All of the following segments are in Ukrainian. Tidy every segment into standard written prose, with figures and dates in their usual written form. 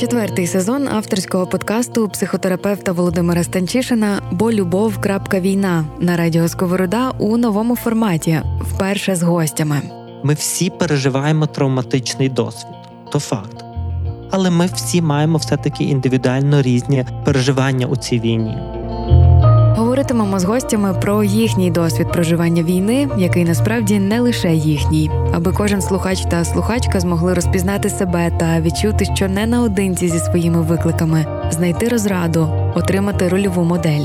Четвертий сезон авторського подкасту психотерапевта Володимира Станчишина «Бо любов. Війна» на Радіо Сковорода у новому форматі, вперше з гостями. Ми всі переживаємо травматичний досвід, то факт. Але ми всі маємо все-таки індивідуально різні переживання у цій війні. Говоритимемо з гостями про їхній досвід проживання війни, який насправді не лише їхній. Аби кожен слухач та слухачка змогли розпізнати себе та відчути, що не наодинці зі своїми викликами, знайти розраду, отримати рольову модель.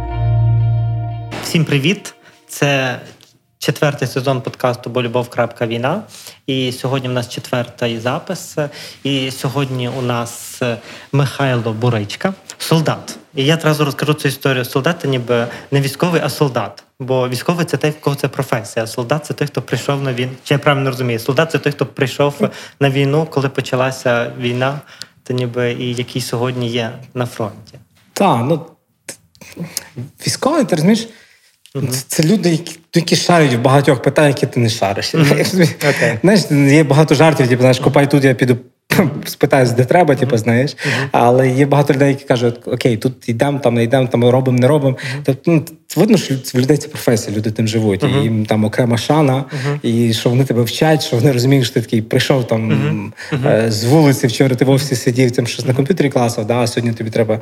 Всім привіт! Це четвертий сезон подкасту «Бо любов. Війна». І сьогодні в нас четвертий запис. І сьогодні у нас Михайло Буричка, солдат. І я одразу розкажу цю історію солдата, ніби не військовий, а солдат. Бо військовий – це той, в кого це професія, а солдат – це той, хто прийшов на війну. Чи я правильно розумію? Солдат – це той, хто прийшов на війну, коли почалася війна, та ніби і який сьогодні є на фронті. Так, військовий, ти розумієш, це люди, які шарять в багатьох питаннях, які ти не шариш. Okay. Знаєш, є багато жартів, типу, знаєш, купай тут, я піду спитаюсь, де треба, типу, знаєш. Але є багато людей, які кажуть, окей, тут йдемо, там не йдемо, там робимо, не робимо. Тобто, видно, що в людей це професія, люди тим живуть. І їм там окрема шана, і що вони тебе вчать, що вони розуміють, що ти такий прийшов там з вулиці, вчора ти в офісі сидів, там щось на комп'ютері класав, да, а сьогодні тобі треба,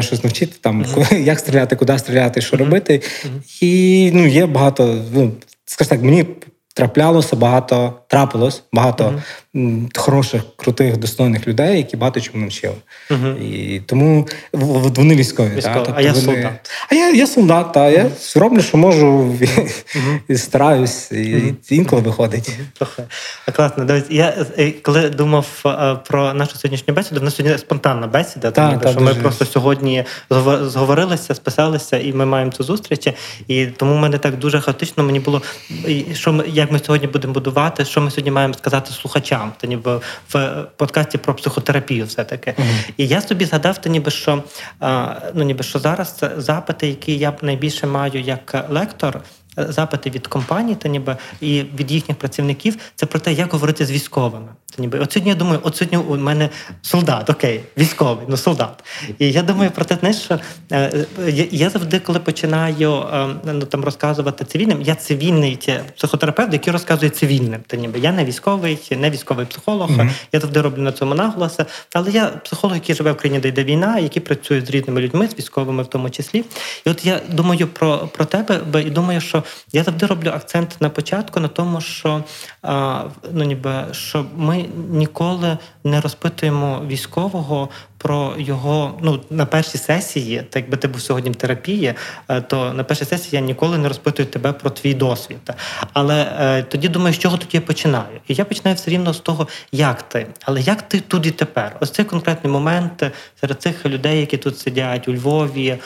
щось навчити, там, як стріляти, куди стріляти, що робити. І, є багато, скажу так, мені трапилось багато хороших, крутих, достойних людей, які багато чому навчили. І тому вони військові. Тобто а я солдат. А я солдат, та я роблю, що можу, і стараюсь, і інколи виходить. Класно. Дивіться, я коли думав про нашу сьогоднішню бесіду, в нас сьогодні спонтанна бесіда, тому що ми просто сьогодні зговорилися, списалися, і ми маємо цю зустріч. І тому в мене так дуже хаотично мені було, як ми сьогодні будемо будувати, що ми сьогодні маємо сказати слухачам, та ніби в подкасті про психотерапію все-таки. І я собі згадав, що зараз запити, які я найбільше маю як лектор, запити від компаній, і від їхніх працівників, це про те, як говорити з військовими. От сьогодні я думаю, у мене солдат, окей, військовий, солдат. І я думаю про те, що я завжди, коли починаю розказувати цивільним, я цивільний психотерапевт, який розказує цивільним. Я не військовий психолог, я завжди роблю на цьому наголоси. Але я психолог, який живе в країні, де йде війна, який працює з різними людьми, з військовими в тому числі. І от я думаю про тебе, і думаю, що я завжди роблю акцент на початку на тому, що, що ми ніколи не розпитуємо військового про його, на першій сесії, так якби ти був сьогодні в терапії, то на першій сесії я ніколи не розпитую тебе про твій досвід. Але тоді думаю, з чого тоді я починаю? І я починаю все рівно з того, як ти. Але як ти тут і тепер? Ось цей конкретний момент серед цих людей, які тут сидять у Львові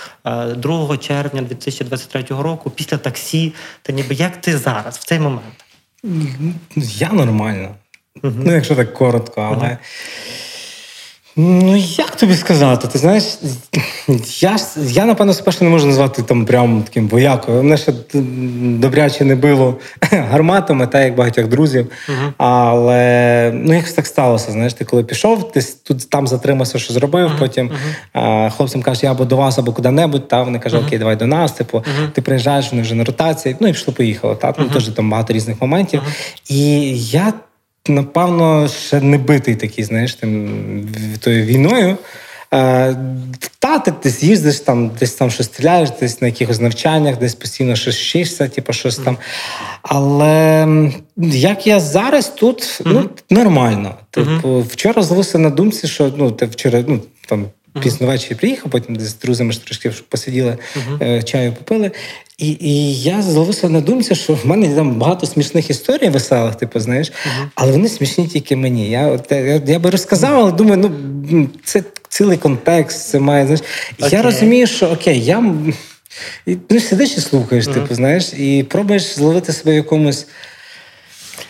2 червня 2023 року, після таксі, як ти зараз, в цей момент? Я нормально. Якщо так коротко, але... як тобі сказати? Ти знаєш, я напевно, спершу не можу назвати там прям таким воякою. Мене ще добряче не било гарматами, та як багатьох друзів. Але, якось так сталося, знаєш, ти коли пішов, ти тут там затримався, що зробив, потім хлопцям кажеш, я або до вас, або куди-небудь, та вони кажуть, окей, давай до нас, ти приїжджаєш, вони вже на ротації, і пішло-поїхало, та теж там багато різних моментів. І я напевно, ще не битий такий, знаєш, тою війною. Ти з'їздиш, десь щось стріляєш, десь на якихось навчаннях, десь постійно щось вчишся, щось там. Але як я зараз тут, нормально. Вчора зловився на думці, що ти вчора, Пізно ввечері приїхав, потім з друзями трошки посиділи, чаю попили. І я зловився на думці, що в мене там багато смішних історій веселих, типу, знаєш, але вони смішні тільки мені. Я би розказав, але думаю, ну, це цілий контекст, це має, знаєш. Okay. Я розумію, що окей, я... Ну, сидиш і слухаєш, типу, знаєш, і пробуєш зловити себе в якомусь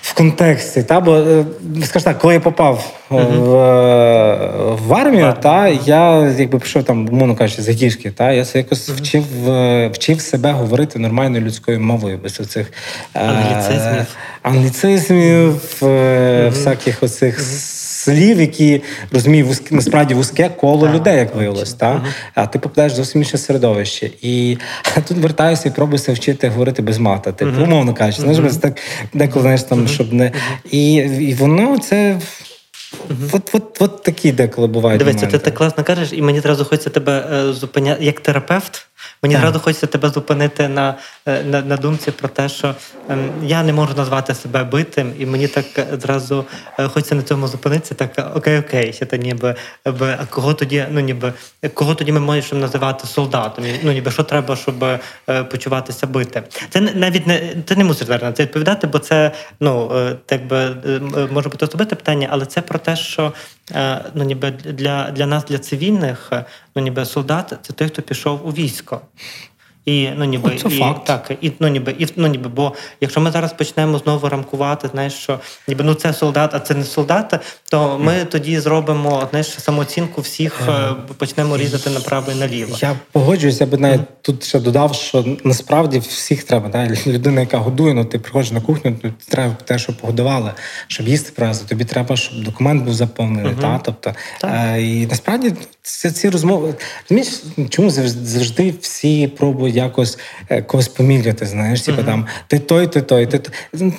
в контексті, та, бо, скажу так, коли я попав в армію, та, я, якби, пішов там, умовно кажучи, за діжки, та, я якось вчив себе говорити нормальною людською мовою, без оцих англіцизмів, всяких оцих слів, які розуміють насправді вузьке коло людей, як виявилось, та, а ти попадаєш в зовсім інше середовище. І тут вертаюся і пробую себе вчити говорити без мата, типу, умовно кажучи, знаєш, так, деколи, знаєш, там, щоб не... І воно це... От такі деколи бувають. Дивіться, ти так класно кажеш, і мені одразу хочеться тебе зупиняти, як терапевт, мені одразу хочеться тебе зупинити на думці про те, що я не можу назвати себе битим, і мені так одразу хочеться на цьому зупинитися, так, окей, це ніби, а кого тоді, ну, ніби, кого тоді ми можемо називати солдатом, ну, ніби, що треба, щоб почуватися битим. Це навіть не, ти не мусиш зараз на це відповідати, бо це, ну, так би, може бути особисте питання, але це про те, що, ну, ніби, для нас, для цивільних, ну, ніби, солдат – це той, хто пішов у військо. І, ну, ніби, це факт. Так, і, бо якщо ми зараз почнемо знову рамкувати, знаєш, що ніби, ну, це солдат, а це не солдат, то ми тоді зробимо, знаєш, самооцінку всіх, почнемо різати направо і наліво. Я погоджуюсь, я би навіть тут ще додав, що насправді всіх треба, так? Людина, яка годує, ну, ти приходиш на кухню, тобі треба те, щоб погодували, щоб їсти правильно, тобі треба, щоб документ був заповнений, та, тобто, і насправді ці розмови, розумієш, чому завжди всі пробують якось когось поміряти, знаєш, типу там, ти той.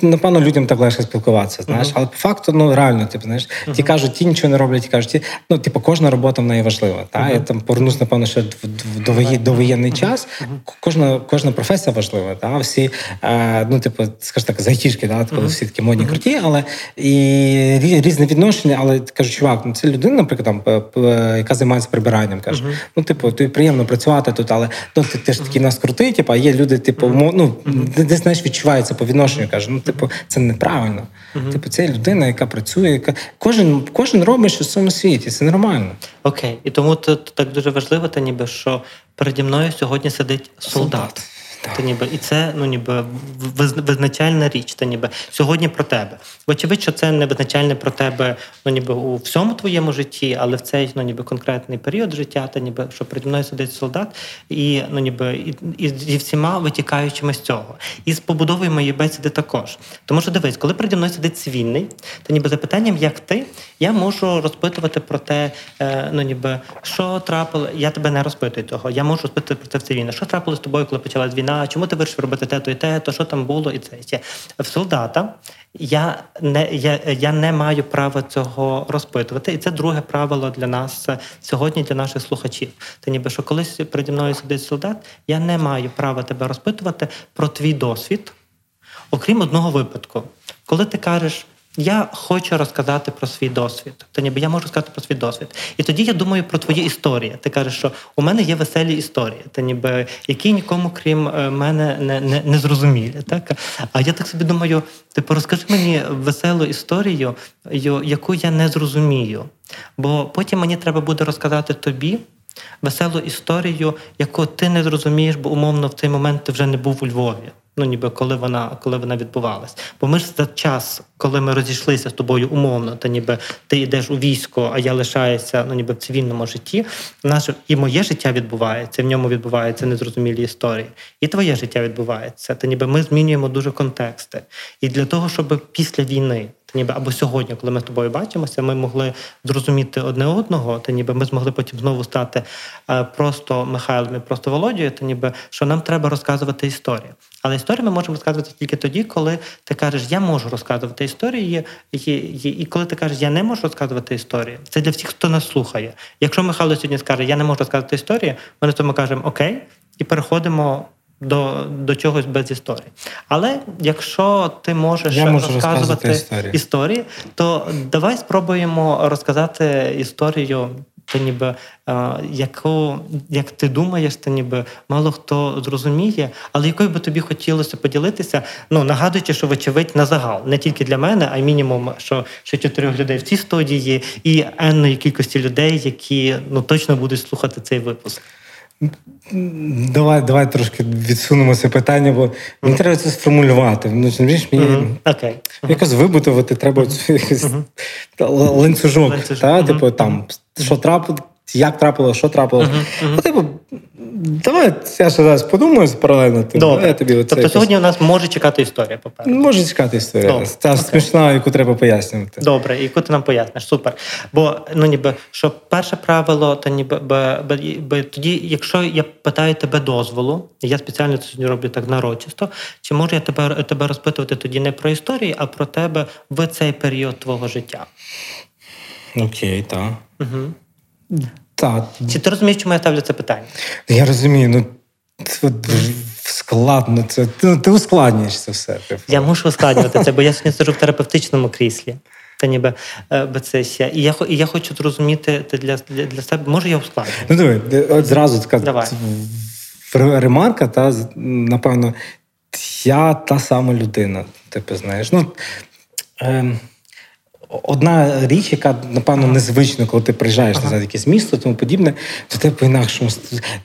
Напевно, людям так легше спілкуватися, знаєш, але по факту, ну, реально, типу, знаєш, ті кажуть, ті нічого не роблять, ті кажуть, ті, ну, типу, кожна робота в неї важлива, та, я там повернусь, напевно, ще в довоєнний час, кожна професія важлива, та, всі, ну, типу, скажу так, зайтішки, да, типу, всі такі модні, круті, але і різне відношення, але, кажу, чувак, ну, це людина, наприклад, там, яка займається прибиранням, каже, ну, типу, тобі приємно працювати тут, але, ну, ти ж такі нас крути, типу, а є люди, типу, ну, десь, знаєш, відчувається по відношенню, каже, ну, типу, це неправильно. Типу, це людина, яка працює, яка... Кожен робить щось у цьому світі, це нормально. Окей, і тому так дуже важливо, та ніби, що переді мною сьогодні сидить солдат. Та ніби, і це, ну, ніби, визначальна річ, та ніби, сьогодні про тебе. Вочевидь, що це не визначальне про тебе, ну, ніби, у всьому твоєму житті, але в цей, ну, ніби, конкретний період життя, та ніби, що переді мною сидить солдат, і, ну, ніби, і зі всіма витікаючими з цього. І з побудовою моєї бесіди також. Тому що, дивись, коли переді мною сидить цивільний, та ніби, запитанням, як ти, я можу розпитувати про те, ну, ніби, що трапило, я тебе не розпитую того, я можу розпитувати про те в цивільне, що трапило з тобою, коли почалась війна, чому ти вирішив робити те-то і те-то, що там було, і це. В солдата я не маю права цього розпитувати. І це друге правило для нас сьогодні, для наших слухачів. Та ніби, що колись переді мною сидить солдат, я не маю права тебе розпитувати про твій досвід, окрім одного випадку. Коли ти кажеш, я хочу розказати про свій досвід. Та ніби я можу сказати про свій досвід. І тоді я думаю про твої історії. Ти кажеш, що у мене є веселі історії, та ніби які нікому, крім мене, не зрозумілі. Так? А я так собі думаю, типу, розкажи мені веселу історію, яку я не зрозумію. Бо потім мені треба буде розказати тобі веселу історію, яку ти не зрозумієш, бо умовно в цей момент ти вже не був у Львові. Ну, ніби, коли вона відбувалась. Бо ми ж за час, коли ми розійшлися з тобою умовно, та ніби ти йдеш у військо, а я лишаюся, ну, ніби в цивільному житті, наше і моє життя відбувається, в ньому відбуваються незрозумілі історії, і твоє життя відбувається. Та ніби ми змінюємо дуже контексти. І для того, щоб після війни, та ніби або сьогодні, коли ми з тобою бачимося, ми могли зрозуміти одне одного, та ніби ми змогли потім знову стати просто Михайлом і просто Володією, та ніби що нам треба розказувати історії. Але історії ми можемо розказувати тільки тоді, коли ти кажеш, я можу розказувати історії, і коли ти кажеш, я не можу розказувати історії, це для всіх, хто нас слухає. Якщо Михайло сьогодні скаже, я не можу розказувати історії, ми на тому кажемо окей, і переходимо до чогось без історії. Але якщо ти можеш розказувати історії, то давай спробуємо розказати історію то ніби як ти думаєш, то ніби мало хто зрозуміє, але якою би тобі хотілося поділитися, ну, нагадуючи, що вочевидь на загал, не тільки для мене, а й мінімум, що 4 людей в цій студії і енної кількості людей, які, ну, точно будуть слухати цей випуск. Давай трошки відсунемо це питання, бо мені треба це сформулювати. Ну, розумієш, мені якось вибудувати треба якийсь ланцюжок, та, типу, там, що трапило, як трапило, що трапило. Ну, типу, давай я ще зараз подумаю паралельно. Тобто сьогодні у нас може чекати історія, по-перше. Може чекати історія. Та смішна, яку треба пояснювати. Добре, яку ти нам поясниш, супер. Бо, ну, ніби, що перше правило, то ніби тоді, якщо я питаю тебе дозволу, я спеціально це сьогодні роблю так нарочисто, чи можу я тебе розпитувати тоді не про історії, а про тебе в цей період твого життя? Окей, так. Так. Чи ти розумієш, чому я ставлю це питання? Я розумію, ну це складно, це ти ускладнюєш це все. Я мушу ускладнювати це, бо я сьогодні сиджу в терапевтичному кріслі. Та ніби бецесія. І я хочу зрозуміти для себе, може я ускладнюю? Ну диви, от зразу така ремарка, та напевно, я та сама людина, типу, знаєш. Ну, одна річ, яка, напевно, незвична, коли ти приїжджаєш на якесь місто, тому подібне, то ти по-інакшому.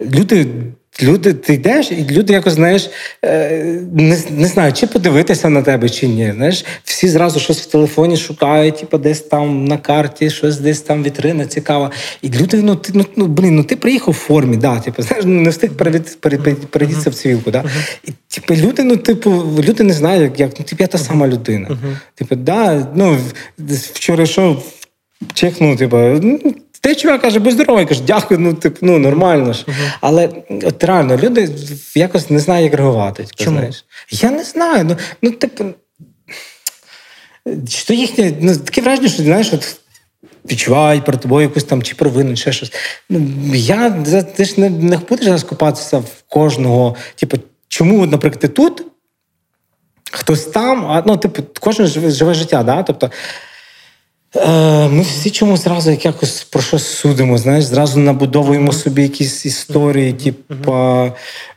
Люди, ти йдеш, і люди якось, знаєш, не знаю, чи подивитися на тебе, чи ні. Знаєш, всі зразу щось в телефоні шукають, типу, десь там на карті, щось десь там вітрина цікава. І люди, ну, ти, ну, блін, ну, ти приїхав в формі, да, типу, знаєш, не встиг передітися в цивілку, да. І, типу, люди, ну, типу, люди не знають, як, ну, типу, я та сама людина. Типу, да, ну, вчора йшов, чекнув, типу, те, чувак каже, будь здоровий, каже, дякую, ну, типу, ну, нормально ж. Але от реально, люди якось не знають, як реагувати. Чому? Знаєш. Я не знаю, ну типу, що їхнє, ну, таке враження, що, знаєш, от відчувають про тобою якусь там, чи провину, чи щось. Я, ти ж не будеш розкопатися в кожного, типу, чому, наприклад, ти тут, хтось там, а, ну, типу, кожен живе життя, да, тобто, ми всі чомусь зразу якось про щось судимо, знаєш, зразу набудовуємо собі якісь історії, типу,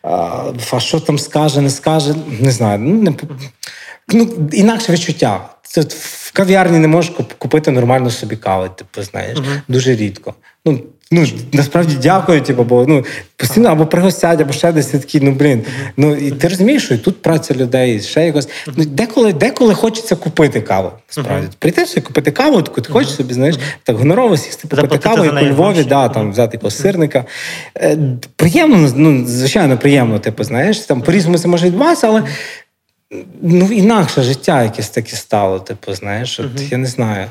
а що там скаже, не скаже, не знаю, ну, інакше відчуття. В кав'ярні не можеш купити нормально собі кави, типу, знаєш, дуже рідко. Ну, насправді дякую, типу, бо, ну, постійно або пригостять, або ще десь такі, ну, блін. Ну, і ти розумієш, що і тут праця людей, і ще якось. Ну, деколи хочеться купити каву, насправді. Прийти собі, купити каву, таку ти хочеш собі, знаєш, так гонорово сісти, купити каву, як у Львові, да, там, взяти якогось сирника. Приємно, ну, звичайно, приємно, типу, знаєш, там, по-різному це може відбуватися, але, ну, інакше життя якесь таке стало, типу, знаєш, от, я не знаю.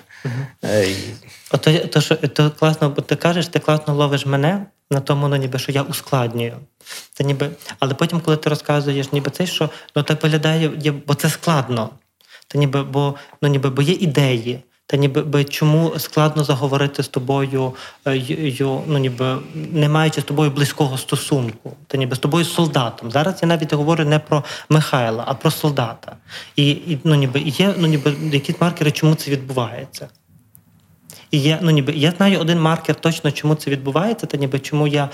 Ото, що ти класно, бо ти кажеш, ти класно ловиш мене на тому, ну, ніби, що я ускладнюю. Та ніби, але потім, коли ти розказуєш, ніби це, що, ну, так виглядає, бо це складно. Та ніби, бо є ідеї. Та ніби чому складно заговорити з тобою, ну, ніби не маючи з тобою близького стосунку, та ніби з тобою солдатом. Зараз я навіть говорю не про Михайла, а про солдата. І ну, ніби є, ну, ніби якісь маркери, чому це відбувається. І я, ну, ніби, я знаю один маркер точно, чому це відбувається, та ніби чому я,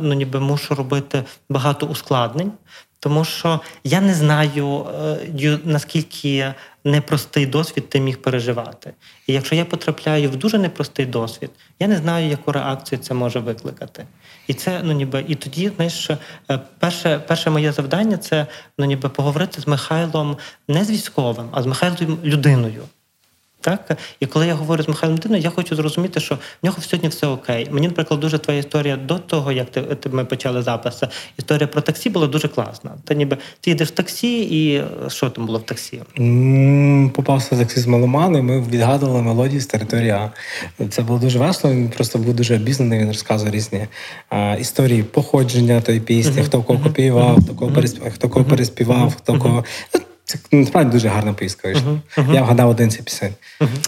ну, ніби мушу робити багато ускладнень, тому що я не знаю, наскільки непростий досвід ти міг переживати. І якщо я потрапляю в дуже непростий досвід, я не знаю, яку реакцію це може викликати. І це, ну, ніби, і тоді, знаєш, перше моє завдання – це, ну, ніби, поговорити з Михайлом не з військовим, а з Михайлом людиною. Так? І коли я говорю з Михайлом людиною, я хочу зрозуміти, що в нього сьогодні все окей. Мені, наприклад, дуже твоя історія до того, як ми почали записи, історія про таксі була дуже класна. Та ніби ти йдеш в таксі, і що там було в таксі? Попався в таксі з Маломани, ми відгадували мелодії з «Території А». Це було дуже весело, він просто був дуже обізнаний, він розказував різні історії походження тої пісні, хто кого копіював, хто кого переспівав, хто кого... Це, насправді, дуже гарна поїздка вийшла. Я вгадав 11 пісень.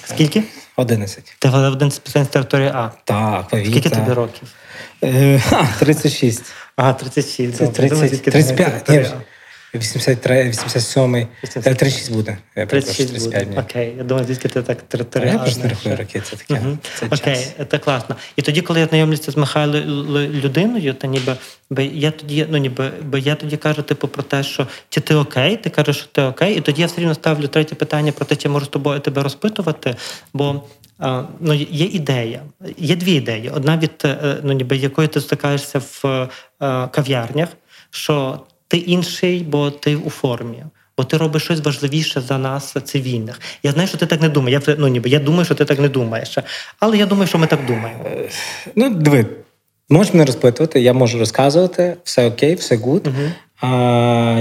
Скільки? 11. Ти вгадав 11 пісень з «Території А»? Так. Скільки тобі років? 36. Ага, 36. 35. 87-й. 36 буде. 36 буде. Окей. Я думаю, звідки ти так територіально. Я просто не рахую роки, це таке. Окей, це класно. І тоді, коли я знайомлюся з Михайлою людиною, то я тоді кажу типу про те, що чи ти окей, ти кажеш, що ти окей, і тоді я все рівно ставлю третє питання про те, чи можу з тобою тебе розпитувати, бо ну, є ідея. Є дві ідеї. Одна від якої ти стикаєшся в кав'ярнях, що ти інший, бо ти у формі. Бо ти робиш щось важливіше за нас, цивільних. Я знаю, що ти так не думаєш. Я думаю, що ти так не думаєш. Але я думаю, що ми так думаємо. Ну, диви, можеш мене розпитувати, я можу розказувати. Все окей, все гуд. Угу.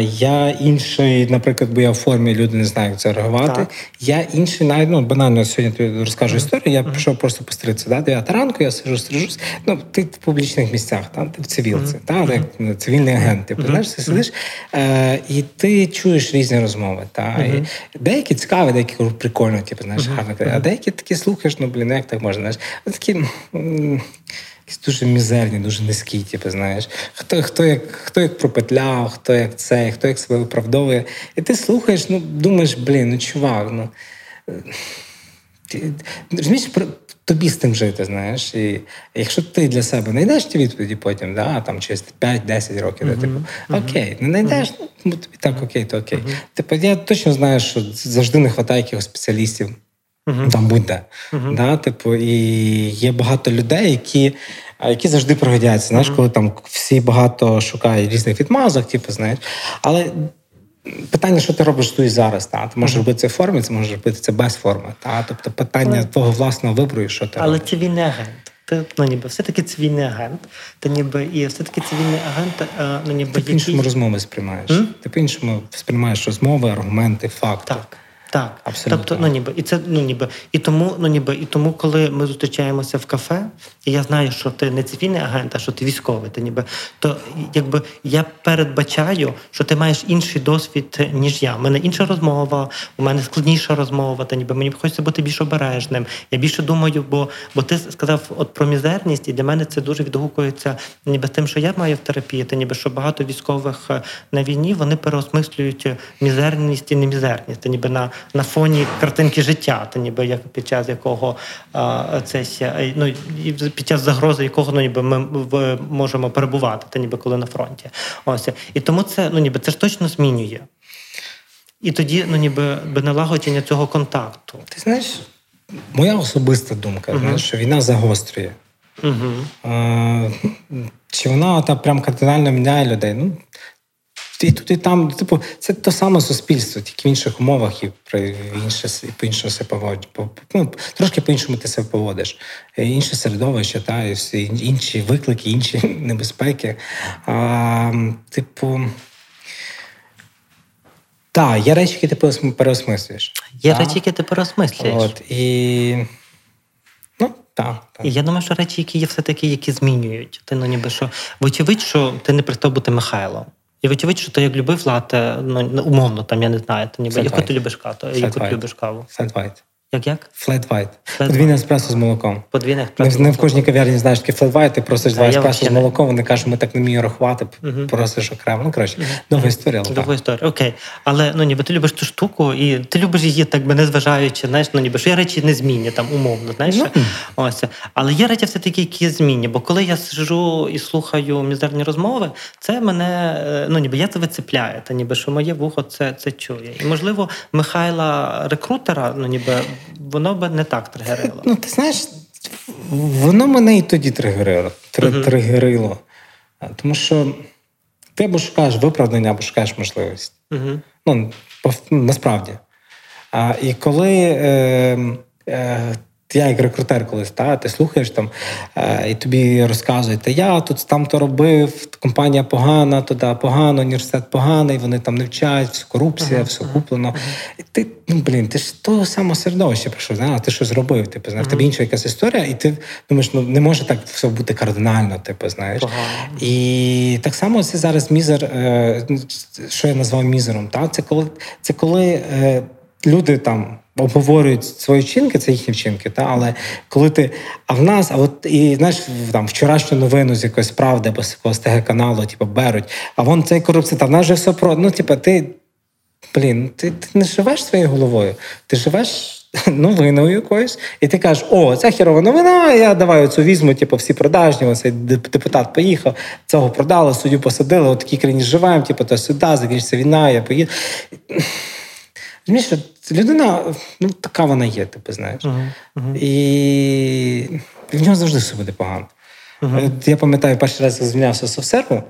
Я інший, наприклад, бо я в формі, люди не знають, як це реагувати. Я інший, банально, сьогодні тобі розкажу історію, я пішов просто постригтися. 9 ранку, я сижу, стрижусь. Ну, ти в публічних місцях, ти в цивілці, як цивільний агент. Ти знаєш, ти сидиш, і ти чуєш різні розмови. Деякі цікаві, деякі прикольно, гарно. А деякі такі слухаєш, як так можна, знаєш. Такі... дуже мізерні, дуже низькі, знаєш. Хто як пропетляв, хто як це, хто як себе виправдовує. І ти слухаєш, думаєш, чувак, розумієш, тобі з тим жити, знаєш. І якщо ти для себе знайдеш ті відповіді потім, через 5-10 років, окей, не знайдеш, тобі так окей, то окей. Я точно знаю, що завжди не вистачає якихось спеціалістів. Там будь-де. І є багато людей, які завжди пригодяться. Знаєш, коли там всі багато шукають різних відмазок, знаєш. Але питання, що ти робиш тут і зараз. Ти можеш робити це в формі, ти можеш робити це без форми. Тобто питання твого власного вибору, що ти робиш. Але цивільний агент. Ти, все-таки цивільний агент. Ти все-таки цивільний агент, ти по-іншому розмови сприймаєш. Ти по-іншому сприймаєш розмови, аргументи, факти. Так, абсолютно. Тобто, і тому, коли ми зустрічаємося в кафе, і я знаю, що ти не цивільний агент, а що ти військовий, то я передбачаю, що ти маєш інший досвід, ніж я. У мене інша розмова, у мене складніша розмова, мені хочеться бути більш обережним. Я більше думаю, бо ти сказав про мізерність, і для мене це дуже відгукується, тим, що я маю в терапії, що багато військових на війні, вони переосмислюють мізерність і немізерність, на фоні картинки життя, як під час якого під час загрози, якого ми можемо перебувати, коли на фронті. Ось. І тому це, це ж точно змінює. І тоді, налагодження цього контакту. Ти знаєш, моя особиста думка, що війна загострює. Чи вона прям кардинально міняє людей? І тут, і там, це те саме суспільство, тільки в інших умовах і по-іншому себе поводиш. Трошки по-іншому ти себе поводиш. Інше середовище, інші виклики, інші небезпеки. Так, є речі, які ти переосмислюєш. Є речі, які ти переосмислюєш. Так. І я думаю, що речі, які є все-таки, які змінюють. Вочевидь, що ти не перестав бути Михайлом. І вочевидь, що ти як любив лате, умовно, я не знаю, яку ти любиш каву? Flat white. Як? Flat white. Подвійне еспресо з молоком. Не в кожній кав'ярні знаєш, таке flat white, ти просиш два еспресо з молоком, вони кажуть, ми так не вміємо рахувати, просиш окремо. Довга історія. Довга історія, окей. Але, ти любиш цю штуку, і ти любиш її, так би, незважаючи, що є речі незмінні, умовно, знаєш. Ось. Але є речі все-таки, які змінні, бо коли я сиджу і слухаю мізерні розмови, це мене, я це вицепляю, що моє вухо це чує. І, можливо, Михайла рекрутера, воно би не так тригерило. Ти знаєш, воно мене і тоді тригерило. Тому що ти або шукаєш виправдання, або шукаєш можливість. Насправді. І коли я як рекрутер колись, ти слухаєш і тобі розказують, я тут там-то робив, компанія погана, туди погано, університет поганий, вони там не вчать, корупція, все куплено. Ти ж з того самого середовища прийшов, ти щось робив, в тебе інша якась історія, і ти думаєш, не може так все бути кардинально, знаєш. І так само це зараз мізер, що я назвав мізером, це коли люди обговорюють свої вчинки, це їхні вчинки, та? Але коли ти, а в нас, а от і знаєш, там вчорашню новину з якоїсь правди або з якогось ТГ-каналу, типу, беруть, а вон цей корупціонер, та в нас же все про, ну, типу, ти не живеш своєю головою, ти живеш новиною якоюсь, і ти кажеш, о, ця хірова новина, я давай оцю візьму, типу, всі продажні, оцей депутат поїхав, цього продали, суддю посадили, отакій країні живемо, типу, то сюди, закінчиться війна, я поїду. Розумієш, людина, ну, така вона є, типу, знаєш. І в нього завжди все буде погано. Я пам'ятаю, перший раз я звільнявся з SoftServe,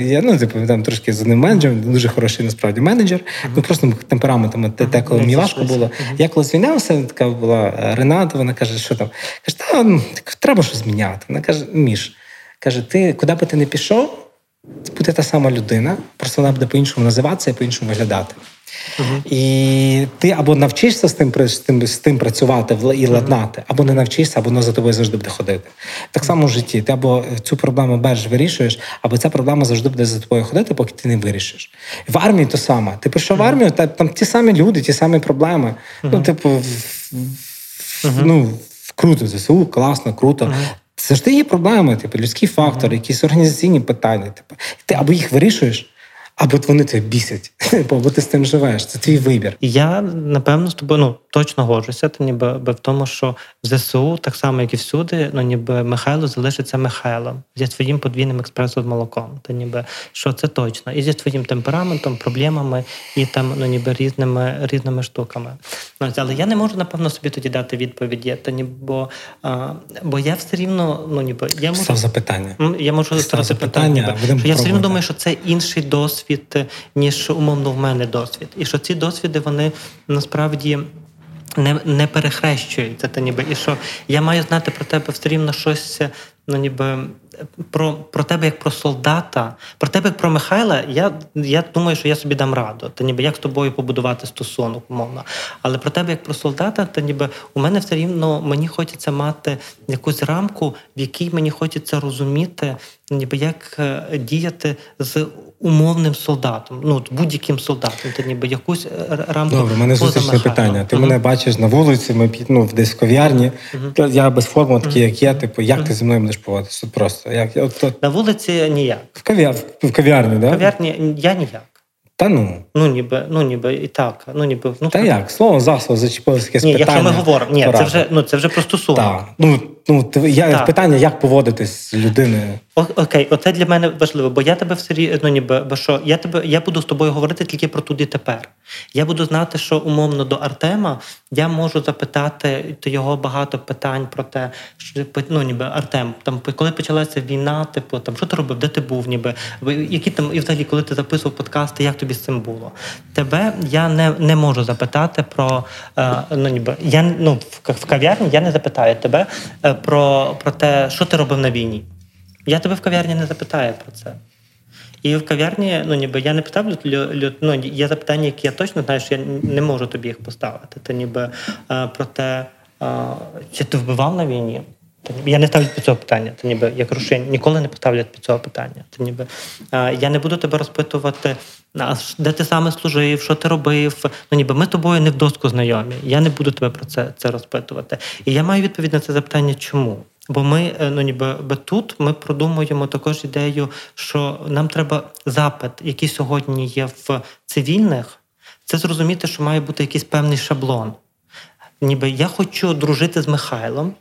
я, ну, там трошки з одним менеджером, дуже хороший, насправді, менеджер, ну, просто темпераментом, те, коли мені важко було. Я коли звільнявся, така була Рената, вона каже, що там? Каже, та, ну, треба щось зміняти. Вона каже, Міш, каже, ти, куди би ти не пішов, буде та сама людина, просто вона буде по-іншому називатися і по-іншому виглядати. І ти або навчишся з тим працювати і ладнати, або не навчишся, або воно за тобою завжди буде ходити. Так само в житті. Ти або цю проблему береш, вирішуєш, або ця проблема завжди буде за тобою ходити, поки ти не вирішиш. В армії то саме. Ти пішов в армію, там ті самі люди, ті самі проблеми. Ну, типу, ну, круто, ЗСУ, класно, круто. Завжди є проблеми, типу, людські фактори, якісь організаційні питання. Типу. Ти або їх вирішуєш, або вони тебе бісять, бо ти з тим живеш, це твій вибір. Я, напевно, з тобою, ну, точно годжуся, то ніби в тому, що в ЗСУ, так само, як і всюди, ну, ніби Михайло залишиться Михайлом, зі своїм подвійним експресо-молоком, то ніби, що це точно, і зі своїм темпераментом, проблемами, і там, ну, ніби різними штуками. Ну, але я не можу, напевно, собі тоді дати відповіді, то ніби, бо я все рівно, ну, ніби, я можу... Став запитання. Я можу ставити питання, ніби, що я все рівно думаю, що це інший досвід, ніж умовно в мене досвід. І що ці досвіди, вони насправді не перехрещуються. Та ніби. І що я маю знати про тебе все рівно щось, ну, ніби, про тебе як про солдата, про тебе як про Михайла, я думаю, що я собі дам раду. Та ніби, як з тобою побудувати стосунок, умовно. Але про тебе як про солдата, та ніби, у мене все рівно, мені хочеться мати якусь рамку, в якій мені хочеться розуміти, ніби, як діяти з умовним солдатом, ну, будь-яким солдатом, ти ніби якусь рамку. Добре, в мене зустрічне питання. Ти мене бачиш на вулиці, ми десь в кав'ярні, я без форми такий, як є, типу, як ти зі мною будеш поводитися? Просто. Як, от... На вулиці ніяк. В кав'ярні, да? В кав'ярні я ніяк. Та ну. Ну ніби і так. Ну, ніби, ну, та як? Слово за слово зачепилося якесь питання. Ні, якщо ми говоримо. Ні, це вже про стосунок. Так. Питання, як поводитись з людиною. Окей, оце для мене важливо, бо я тебе все рівно, ну, ніби, бо що, я буду з тобою говорити тільки про туди тепер. Я буду знати, що умовно до Артема я можу запитати його багато питань про те, що, ну, ніби, Артем, там, коли почалася війна, типу, там, що ти робив, де ти був, ніби, які там, і взагалі, коли ти записував подкасти, як тобі з цим було. Тебе я не можу запитати про, ну, ніби, я, ну, в кав'ярні я не запитаю тебе про те, що ти робив на війні. Я тебе в кав'ярні не запитаю про це. І в кав'ярні, ну, ніби, я не поставлю, ну, є запитання, які я точно знаю, що я не можу тобі їх поставити. Та ніби про те, чи ти вбивав на війні? Я не ставлю під цього питання. Та ніби, я кажу, що я ніколи не поставлю під цього питання. Та ніби, я не буду тебе розпитувати, де ти саме служив, що ти робив. Ну, ніби, ми з тобою не в доску знайомі. Я не буду тебе про це розпитувати. І я маю відповідь на це запитання, чому. Бо ми, ну, ніби, тут ми продумуємо також ідею, що нам треба запит, який сьогодні є в цивільних, це зрозуміти, що має бути якийсь певний шаблон. Ніби, я хочу дружити з Михайлом,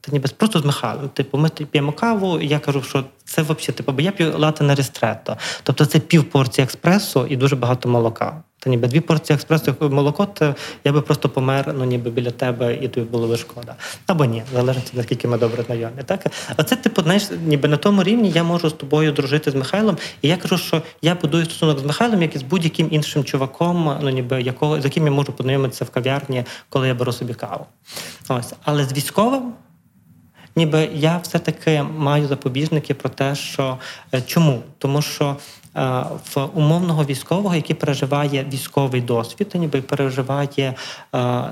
та ніби просто з Михайлом. Типу, ми п'ємо каву, і я кажу, що це взагалі, типу, бо я п'ю латте на рестретто. Тобто це пів порції експресо і дуже багато молока. Та ніби 2 порції експресу молоко, то я би просто помер, ну, ніби, біля тебе, і тобі було би шкода. Або ні, залежить, наскільки ми добре знайомі. Так? А це, типу, знаєш, ніби на тому рівні я можу з тобою дружити з Михайлом, і я кажу, що я будую стосунок з Михайлом, як і з будь-яким іншим чуваком, ну, ніби, якого, з яким я можу познайомитися в кав'ярні, коли я беру собі каву. Ось. Але з військовим, ніби, я все-таки маю запобіжники про те, що... Чому? Тому що в умовного військового, який переживає військовий досвід, та ніби переживає,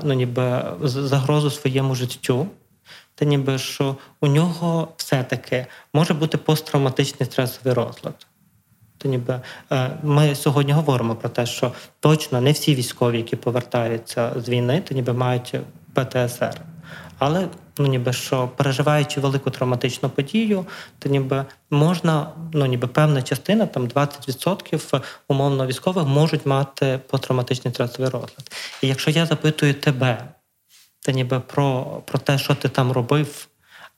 ну, ніби, загрозу своєму життю, та ніби, що у нього все-таки може бути посттравматичний стресовий розлад. То ніби ми сьогодні говоримо про те, що точно не всі військові, які повертаються з війни, то ніби мають ПТСР. Але ну ніби що переживаючи велику травматичну подію, то ніби можна, ну ніби певна частина, там 20% умовно військових можуть мати посттравматичний стресовий розлад. І якщо я запитую тебе, то ніби про те, що ти там робив,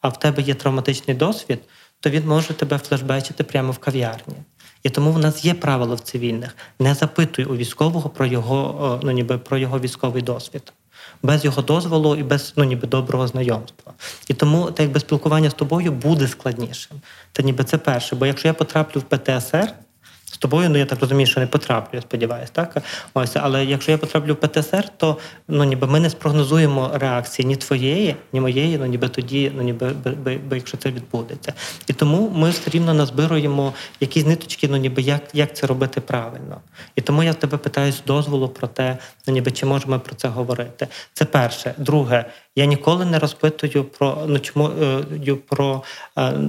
а в тебе є травматичний досвід, то він може тебе флешбечити прямо в кав'ярні. І тому в нас є правило в цивільних: не запитуй у військового про його, ну ніби про його військовий досвід. Без його дозволу і без, ну ніби, доброго знайомства. І тому, так якби, спілкування з тобою буде складнішим. Та ніби це перше. Бо якщо я потраплю в ПТСР, з тобою, ну я так розумію, що не потраплю, я сподіваюся, так? Ось, але якщо я потраплю в ПТСР, то, ну ніби, ми не спрогнозуємо реакції ні твоєї, ні моєї, ну ніби тоді, ну ніби, якщо це відбудеться. І тому ми все рівно назбируємо якісь ниточки, ну ніби, як це робити правильно. І тому я в тебе питаю з дозволу про те, ну ніби, чи можемо про це говорити. Це перше. Друге, я ніколи не розпитую про, ну чому, про...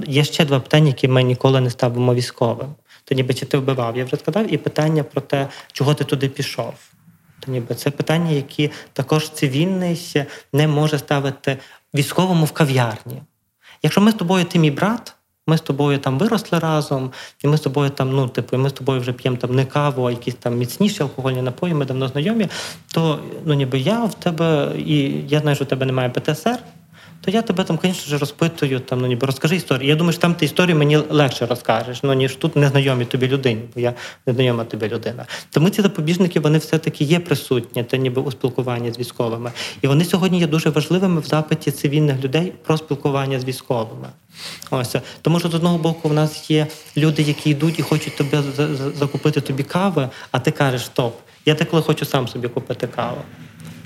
Є ще два питання, які ми ніколи не ставимо військовим. То ніби, чи ти вбивав, я вже сказав, і питання про те, чого ти туди пішов. То ніби це питання, які також цивільний не може ставити військовому в кав'ярні. Якщо ми з тобою, ти мій брат, ми з тобою там виросли разом, і ми з тобою там, ну, типу, ми з тобою вже п'ємо там не каву, а якісь там міцніші алкогольні напої, ми давно знайомі, то, ну, ніби я в тебе, і я знаю, що в тебе немає ПТСР, то я тебе там, звісно, розпитую, там, ну ніби, розкажи історію. Я думаю, що там ти історію мені легше розкажеш, ну, ніж тут незнайомі тобі людині, бо я незнайома тобі людина. Тому ці запобіжники, вони все-таки є присутні, та ніби у спілкуванні з військовими. І вони сьогодні є дуже важливими в запиті цивільних людей про спілкування з військовими. Ось. Тому що, з одного боку, в нас є люди, які йдуть і хочуть тебе закупити тобі кави, а ти кажеш, стоп, я так, коли хочу сам собі купити каву.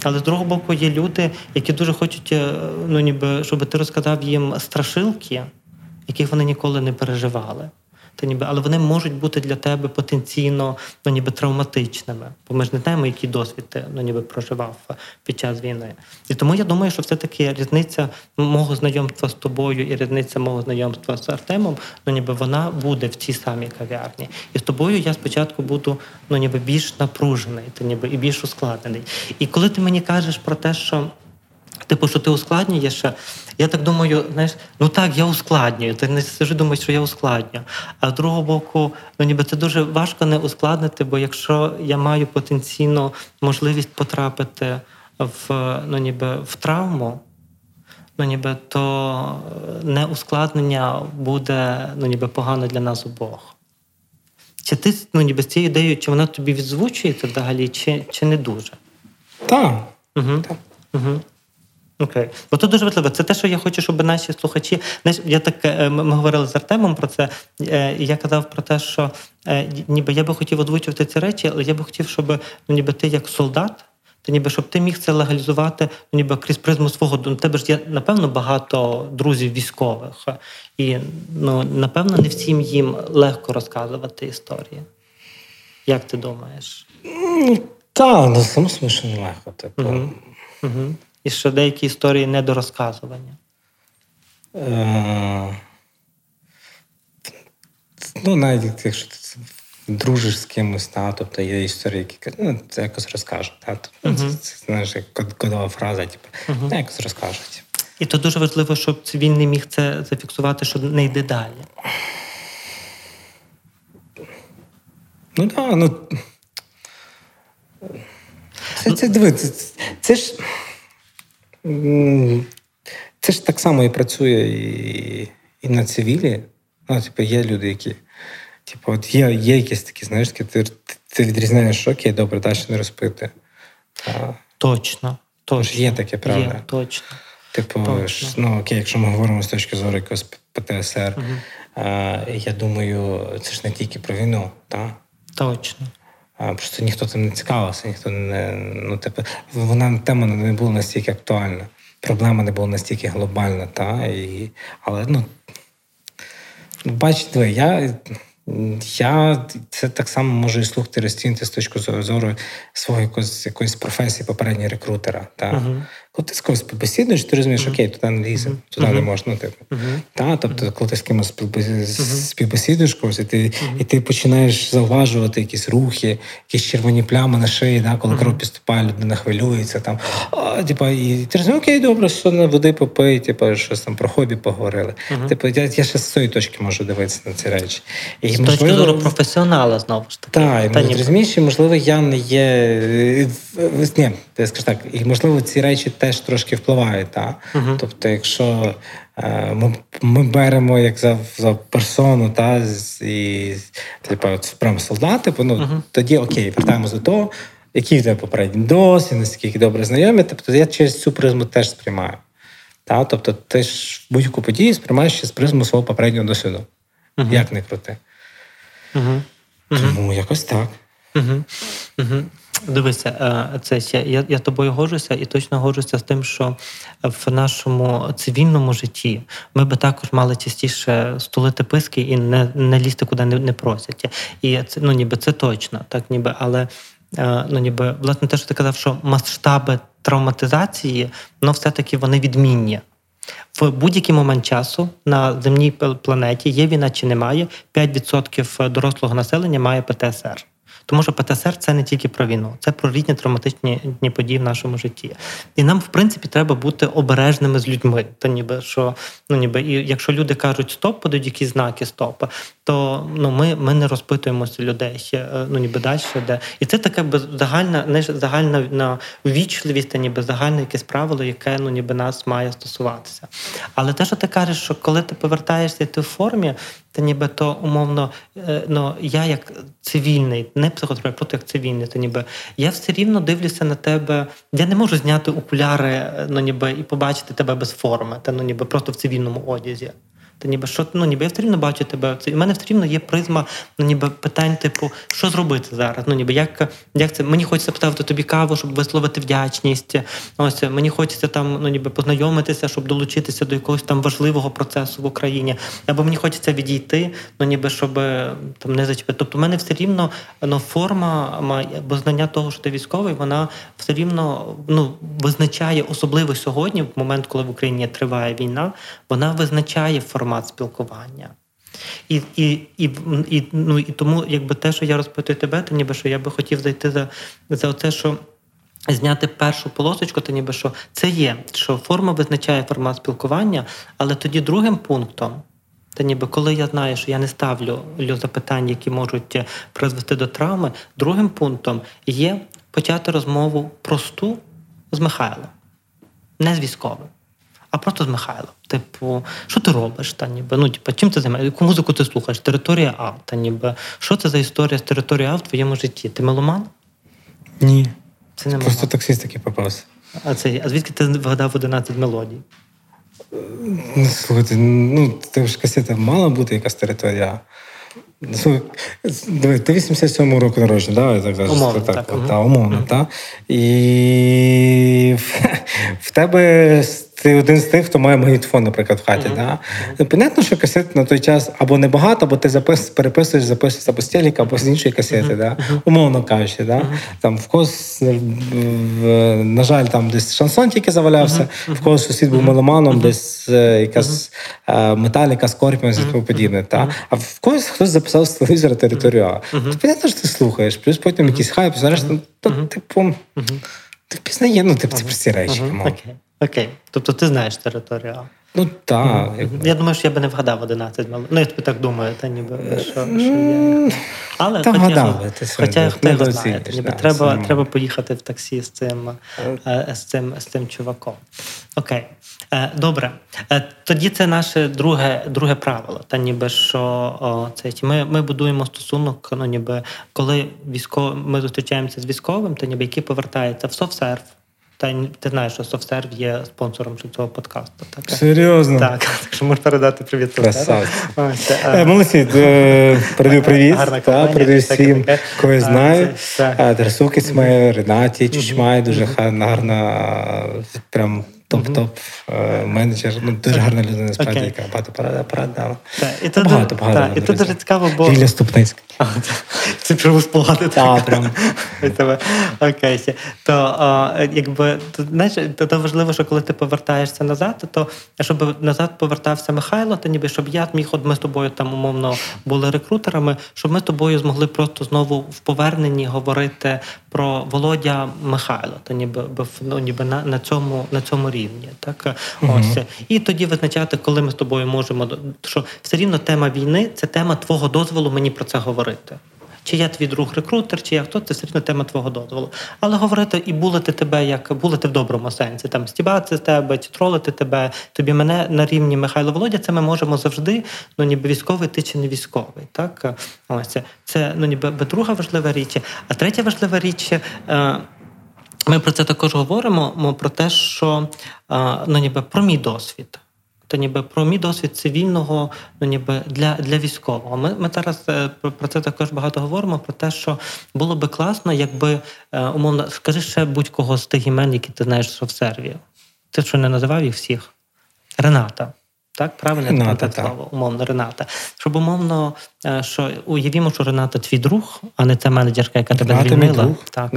Але, з другого боку, є люди, які дуже хочуть, ну ніби, щоб ти розказав їм страшилки, яких вони ніколи не переживали. Та ніби, але вони можуть бути для тебе потенційно, ну ніби, травматичними. Бо ми ж не знаємо, який досвід ти, ну ніби, проживав під час війни. І тому я думаю, що все-таки різниця мого знайомства з тобою і різниця мого знайомства з Артемом, ну ніби, вона буде в цій самій кав'ярні. І з тобою я спочатку буду, ну ніби, більш напружений, та ніби, і більш ускладнений. І коли ти мені кажеш про те, що типу, що ти ускладнюєш, я так думаю, знаєш, ну так, я ускладнюю, ти не сиджу думаєш, що я ускладнюю. А з другого боку, ну ніби це дуже важко не ускладнити, бо якщо я маю потенційно можливість потрапити в, ну ніби, в травму, ну ніби, то не ускладнення буде, ну ніби, погано для нас обох. Чи ти, ну ніби, з цією ідеєю, чи вона тобі відзвучується взагалі, чи не дуже? Так. Угу. Так. Угу. Окей. Бо це дуже важливо. Це те, що я хочу, щоб наші слухачі... Знаєш, я так, ми говорили з Артемом про це, і я казав про те, що ніби я би хотів озвучувати ці речі, але я би хотів, щоб, ну ніби, ти як солдат, то ніби, щоб ти міг це легалізувати, ну ніби, крізь призму свого... У тебе ж є, напевно, багато друзів військових, і, ну, напевно, не всім їм легко розказувати історії. Як ти думаєш? Так, на самому смішно легко. Типу. Угу. І що деякі історії недорозказування? Ну, навіть якщо ти дружиш з кимось, та, тобто є історії, які, ну, це якось розкажуть. Та, тобто, це, знаєш, як кодова фраза, типу, якось розкажуть. І то дуже важливо, щоб він не міг це зафіксувати, що не йде далі. Ну, так, да, ну... Це диви, це ж... Це ж так само і працює і на цивілі. Ну, типу, є люди, які... Типу, от є якісь такі, знаєш, ти відрізняєш, окей, добре, далі не розпити. Та... Точно. Є таке, правда? Є, точно. Типу, точно. Ну, окей, якщо ми говоримо з точки зору якогось ПТСР, я думаю, це ж не тільки про війну, так? Точно. Просто ніхто там не цікавився, ніхто не... Ну, типу, вона тема не була настільки актуальна, проблема не була настільки глобальна, та? І, але, ну... Бачите, я це так само можу і слухати, розцінити з точки зору свого якоїсь професії попереднього рекрутера, та? Коли ти з кимось співбесідуєш, ти розумієш, окей, туди не лізе, туди не можна. Тобто, коли ти з кимось співбесідуєш когось, і ти починаєш зауважувати якісь рухи, якісь червоні плями на шиї, да? Коли кров підступає, людина хвилюється. Там. І ти розумієш, окей, добре, що на води попий, щось там про хобі поговорили. Я ще з цієї точки можу дивитися на ці речі. І, з точки зору професіонала, знову ж таки. Так, і розумієш, можливо, я не є... Ні, я скажу так, і, можливо, ці речі теж трошки впливають. Та? Тобто, якщо ми беремо як за персону, та, і прямо солдати, тоді окей, вертаємося до того, який в тебе попередній досвід, наскільки добре знайомі. Тобто, я через цю призму теж сприймаю. Та? Тобто, ти ж будь-яку подію сприймаєш через призму свого попереднього досвіду. Як не крути. Тому якось так. Дивися, це ще я тобою годжуся і точно годжуся з тим, що в нашому цивільному житті ми би також мали частіше стулити писки і не лізти куди не просять. І це, ніби це точно, так ніби, але ніби власне те, що ти казав, що масштаби травматизації, все-таки вони відмінні. В будь-який момент часу на земній планеті, є війна чи немає, 5% дорослого населення має ПТСР. Тому що ПТСР – це не тільки про війну, це про різні травматичні події в нашому житті. І нам, в принципі, треба бути обережними з людьми. Та ніби, що, і якщо люди кажуть «стоп», подають якісь знаки «стоп», то ми не розпитуємося людей, далі йде. І це така загальна ввічливість, та загальне якесь правило, яке нас має стосуватися. Але те, що ти кажеш, що коли ти повертаєшся і ти в формі, та то умовно, я як цивільний, не психотерапевт, просто як цивільний, я все рівно дивлюся на тебе, я не можу зняти окуляри, і побачити тебе без форми, та просто в цивільному одязі. Та що, я все рівно бачу тебе. І в мене все рівно є призма, питань типу, що зробити зараз? Як це? Мені хочеться поставити тобі каву, щоб висловити вдячність. Ось, мені хочеться там, познайомитися, щоб долучитися до якогось там важливого процесу в Україні. Або мені хочеться відійти, щоб там не зачепити. Тобто в мене все рівно форма, бо знання того, що ти військовий, вона все рівно визначає, особливо сьогодні, в момент, коли в Україні триває війна, вона визначає форму спілкування. І тому, якби те, що я розпитую тебе, то ніби що я би хотів зайти за те, що зняти першу полосочку, то ніби що це є, що форма визначає формат спілкування, але тоді другим пунктом, та ніби коли я знаю, що я не ставлю запитань, які можуть призвести до травми, другим пунктом є почати розмову просту з Михайлом, не з військовим. А просто з Михайлом. Типу, що ти робиш? Чим ти займаєшся? Яку музику ти слухаєш? Територія А. Що це за історія з територією А в твоєму житті? Ти меломан? Ні. Це не меломан. Просто таксист такий попався. А звідки ти вгадав 11 мелодій? Слухайте, ти ж касета мала бути якась територія А. Диви, ти 87-го року народжений, да? Умовно, так. Умовно, так. І в тебе... Ти один з тих, хто має магнітофон, наприклад, в хаті. Да? Понятно, що касет на той час або небагато, або ти переписуєш або з телека, або з іншої касети. Да? Умовно кажучи. Да? Там в когось, на жаль, там десь шансон тільки завалявся, в когось сусід був меломаном, десь якась металіка, скорпіон і тому подібне. Да? А в когось хтось записав з телевізора територію А. Понятно, що ти слухаєш, плюс потім якийсь хайп, знаєш, ти впізнає, це прості речі. Окей. Тобто ти знаєш територію А? Так. Я думаю, що я би не вгадав 11. Я тобі так думаю, що я... Але хоча хто знає. Треба поїхати в таксі з цим чуваком. Окей. Добре. Тоді це наше друге правило. Ми будуємо стосунок, коли ми зустрічаємося з військовим, який повертається в SoftServe. Ти знаєш, що SoftServe є спонсором цього подкасту. Так? Серйозно? Так що можеш передати привіт. Красавці. Молодці, передаю привіт. Передаю всім, кого я знаю. Тарасу Кисме, Ренаті, Чучмай, дуже гарна, прям топ-топ менеджер. Ну, дуже гарна людина, справді, яка багато порадила. І то дуже цікаво, бо... Іля Стопницький. Це прямо спогати. То, якби, знаєш, то важливо, що коли ти повертаєшся назад, то щоб назад повертався Михайло, то ніби, щоб я міг, от ми з тобою там умовно були рекрутерами, щоб ми з тобою змогли просто знову в поверненні говорити про Володя Михайло, то ніби, ну, ніби на цьому рівні. Так? Ось. І тоді визначати, коли ми з тобою можемо, що все рівно тема війни – це тема твого дозволу мені про це говорити. Чи я твій друг-рекрутер, чи я хто, це все рівно тема твого дозволу. Але говорити і булити тебе, як булити в доброму сенсі, там стібати з тебе, чи тролити тебе, тобі мене на рівні Михайло Володя, це ми можемо завжди, ну ніби військовий ти чи не військовий. Так? Ось. Це, ну ніби, друга важлива річ. А третя важлива річ, ми про це також говоримо, про те, що, ну ніби, про мій досвід. То ніби про мій досвід цивільного, ну ніби для військового. Ми зараз про це також багато говоримо, про те, що було би класно, якби, умовно, скажи ще будь-кого з тих імен, які ти знаєш в SoftServe. Ти що не називав їх всіх? Рената. Так, правильно? Рената, так. Умовно, Рената. Щоб, умовно, що уявімо, що Рената твій друг, а не ця менеджерка, яка тебе звільнила. Так,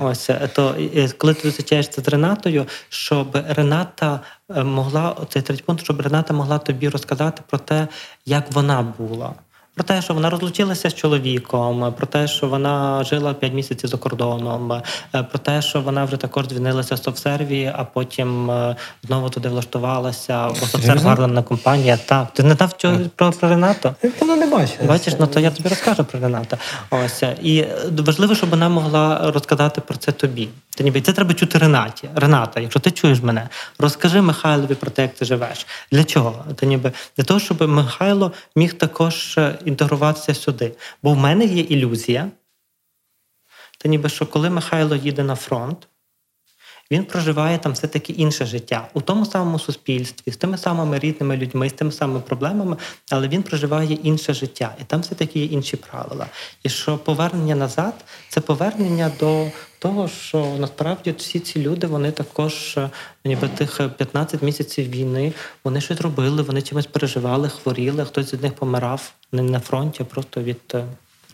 ось, то коли ти зустрічаєшся з Ренатою, щоб Рената могла, цей третій пункт, щоб Рената могла тобі розказати про те, як вона була. Про те, що вона розлучилася з чоловіком, про те, що вона жила 5 місяців за кордоном, про те, що вона вже також звільнилася в SoftServe, а потім знову туди влаштувалася, бо SoftServe гарна компанія. Так, ти не знав про Ренату? Вона не бачила. Бачиш, ну то я тобі розкажу про Ренату. Ось. І важливо, щоб вона могла розказати про це тобі. Та ніби це треба чути Ренаті. Рената, якщо ти чуєш мене, розкажи Михайлові про те, як ти живеш. Для чого? Та ніби для того, щоб Михайло міг також інтегруватися сюди. Бо в мене є ілюзія, та ніби що коли Михайло їде на фронт, він проживає там все-таки інше життя. У тому самому суспільстві, з тими самими рідними людьми, з тими самими проблемами, але він проживає інше життя. І там все-таки є інші правила. І що повернення назад – це повернення до того, що насправді всі ці люди, вони також, ніби тих 15 місяців війни, вони щось робили, вони чимось переживали, хворіли, хтось з них помирав не на фронті, а просто від...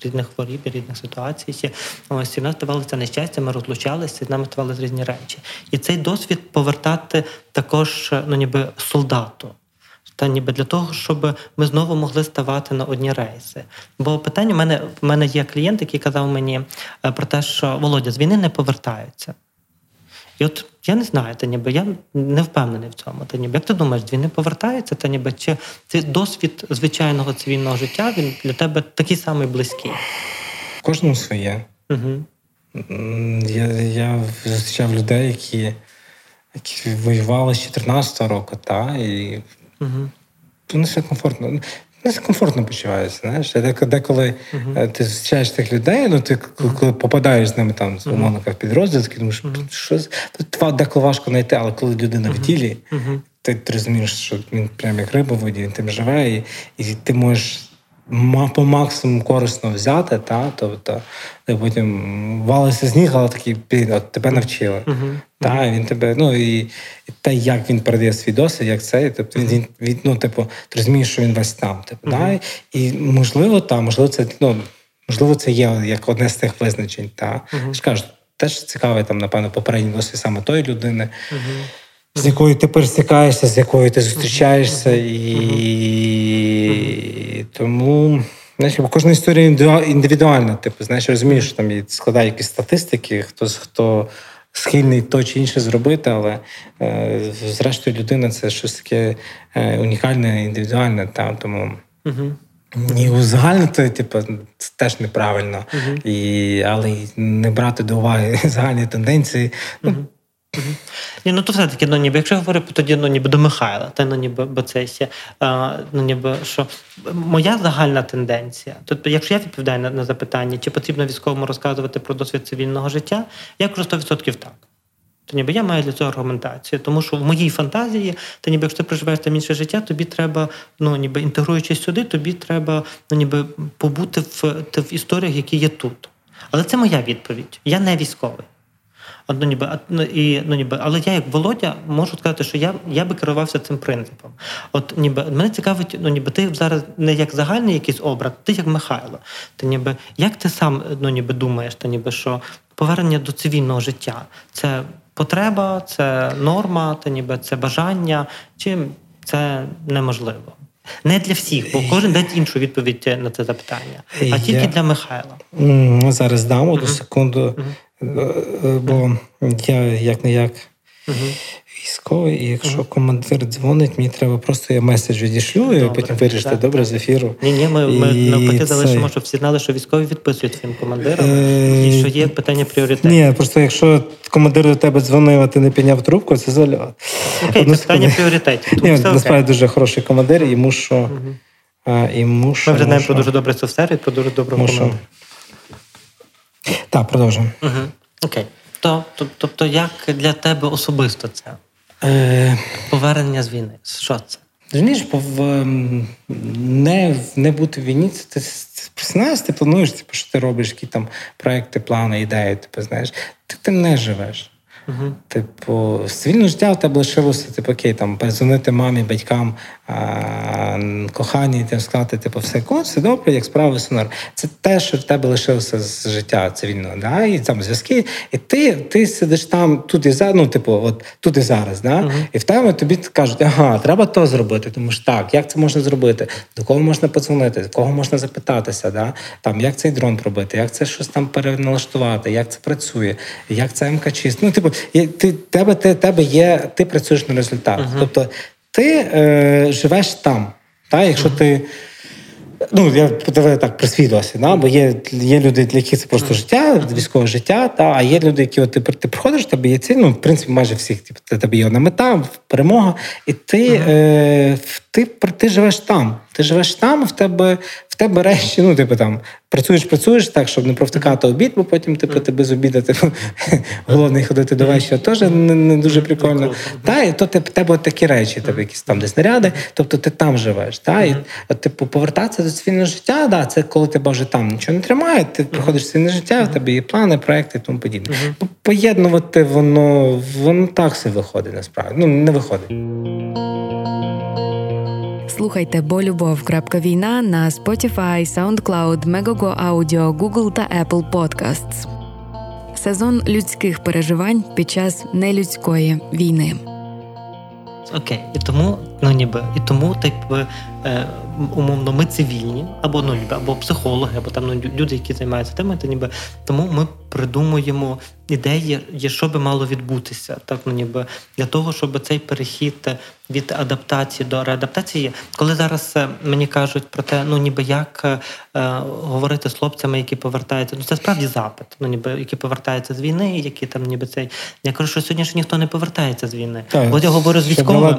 різних хворіб, різних ситуацій. Ось, і в нас ставалося нещастя, ми розлучалися, з нами ставалися різні речі. І цей досвід повертати також, ну ніби, солдату. Та ніби для того, щоб ми знову могли ставати на одні рейси. Бо питання, в мене є клієнт, який казав мені про те, що Володя, з війни не повертаються. І от я не знаю, та ніби я не впевнений в цьому. Та ніби як ти думаєш, він не повертається, та ніби чи цей досвід звичайного цивільного життя він для тебе такий самий близький? Кожному своє. Угу. Я зустрічав людей, які воювали з 14-го року, та і вони все комфортно. Не комфортно почуваюся, знаєш. Деколи ти зустрічаєш тих людей, ну ти коли попадаєш з ними там, умовно, в підрозділ, ти думаєш, що тут деколи важко знайти, але коли людина в тілі, ти розумієш, що він прям як риба в воді, він тим живе, і ти можеш по максимуму корисно взяти, та, тобто ти потім валися з ніг, але такий, от тебе навчили. Та, він тебе, ну, і те, як він передає свій досвід, як це, тобто, він, ну, типу, ти розумієш, що він весь там, типу, та, і можливо, та, можливо, це є як одне з тих визначень, та. Я ж кажу, теж цікавий, там, напевно, попередній досвід саме тої людини, з якою ти пересікаєшся, з якою ти зустрічаєшся, і тому... Знаєш, кожна історія індивідуальна, типу, знаєш, розумієш, що там складає якісь статистики, хто схильний то чи інше зробити, але зрештою людина – це щось таке унікальне, індивідуальне, та, тому і узагальнити, типу, це теж неправильно, але не брати до уваги загальні тенденції, Ні, ну то все-таки, ну ніби, якщо говорити тоді, ну ніби до Михайла, та ну ніби, бо це ще, ну ніби, що моя загальна тенденція, тобто якщо я відповідаю на запитання, чи потрібно військовому розказувати про досвід цивільного життя, я кажу 100% так. То ніби я маю для цього аргументацію, тому що в моїй фантазії, та ніби якщо ти проживаєш там інше життя, тобі треба, ну ніби інтегруючись сюди, тобі треба, ну ніби побути в історіях, які є тут. Але це моя відповідь. Я не військовий. Але я, як Володя, можу сказати, що я би керувався цим принципом. Мене цікавить, ти зараз не як загальний якийсь образ, ти як Михайло. Як ти сам думаєш, що повернення до цивільного життя – це потреба, це норма, це бажання, чи це неможливо? Не для всіх, бо кожен дасть іншу відповідь на це запитання, а тільки для Михайла. Зараз дам одну секунду, бо я як-не-як військовий, і якщо командир дзвонить, мені треба просто я меседж відійшлю, і потім вирішити, добре, з ефіру. Ні, ми навпаки залишимо, щоб всі знали, що військові відписують своїм командирам, і що є питання пріоритетів. Ні, просто якщо командир до тебе дзвонив, а ти не підняв трубку, це звалювало. Окей, це питання пріоритетів. Ні, насправді дуже хороший командир, і мушу... Ми вже знаємо про дуже добрий SoftServe, про дуже доброго командира. Так, продовжуємо. Окей. Тобто, як для тебе особисто це? Повернення з війни. Що це? Розумієш, не бути в війні, це присинаєш, ти плануєш, що ти робиш, які там проекти, плани, ідеї, знаєш. Ти тим не живеш. Цивільне життя у тебе лишилося, окей, там, перезвонити мамі, батькам, коханій, сказати, все, все добре, як справи, все норм. Це те, що в тебе лишилося з життя цивільного, да? І там зв'язки, і ти сидиш там, тут і зараз, тут і зараз, да? І в тебе тобі кажуть, треба то зробити, тому що так, як це можна зробити, до кого можна подзвонити, до кого можна запитатися, да? Там, як цей дрон робити, як це щось там переналаштувати, як це працює, як це МКЧ, ти працюєш на результат. Тобто ти живеш там. Та? Якщо ти... я так про свій досвід, бо є люди, для яких це просто життя, військове життя, а є люди, які ти приходиш, тобі є ціль, в принципі, майже всіх, тобі є одна мета, перемога, і ти живеш там. Ти живеш там, в тебе речі, працюєш, так, щоб не провтикати обід, бо потім, ти без обіду, голодний ходити до вечора, теж не дуже прикольно. І то в тебе такі речі, якісь там десь наряди, тобто ти там живеш. Повертатися до цивільного життя, це коли тебе вже там нічого не тримає, ти приходиш в цивільне життя, в тебе є плани, проекти і тому подібне. Поєднувати воно так все виходить, насправді. Не виходить. Слухайте «Бо любов. Війна» на Spotify, SoundCloud, MEGOGO Audio, Google та Apple Podcasts. Сезон людських переживань під час нелюдської війни. Окей, і тому, умовно, ми цивільні, або психологи, або люди, які займаються тими, тому ми придумуємо ідеї, що би мало відбутися, для того, щоб цей перехід від адаптації до реадаптації. Коли зараз мені кажуть про те, як говорити з хлопцями, які повертаються, це справді запит, які повертаються з війни, які цей... Я кажу, що сьогодні ще ніхто не повертається з війни. Бо я говорю з військовим,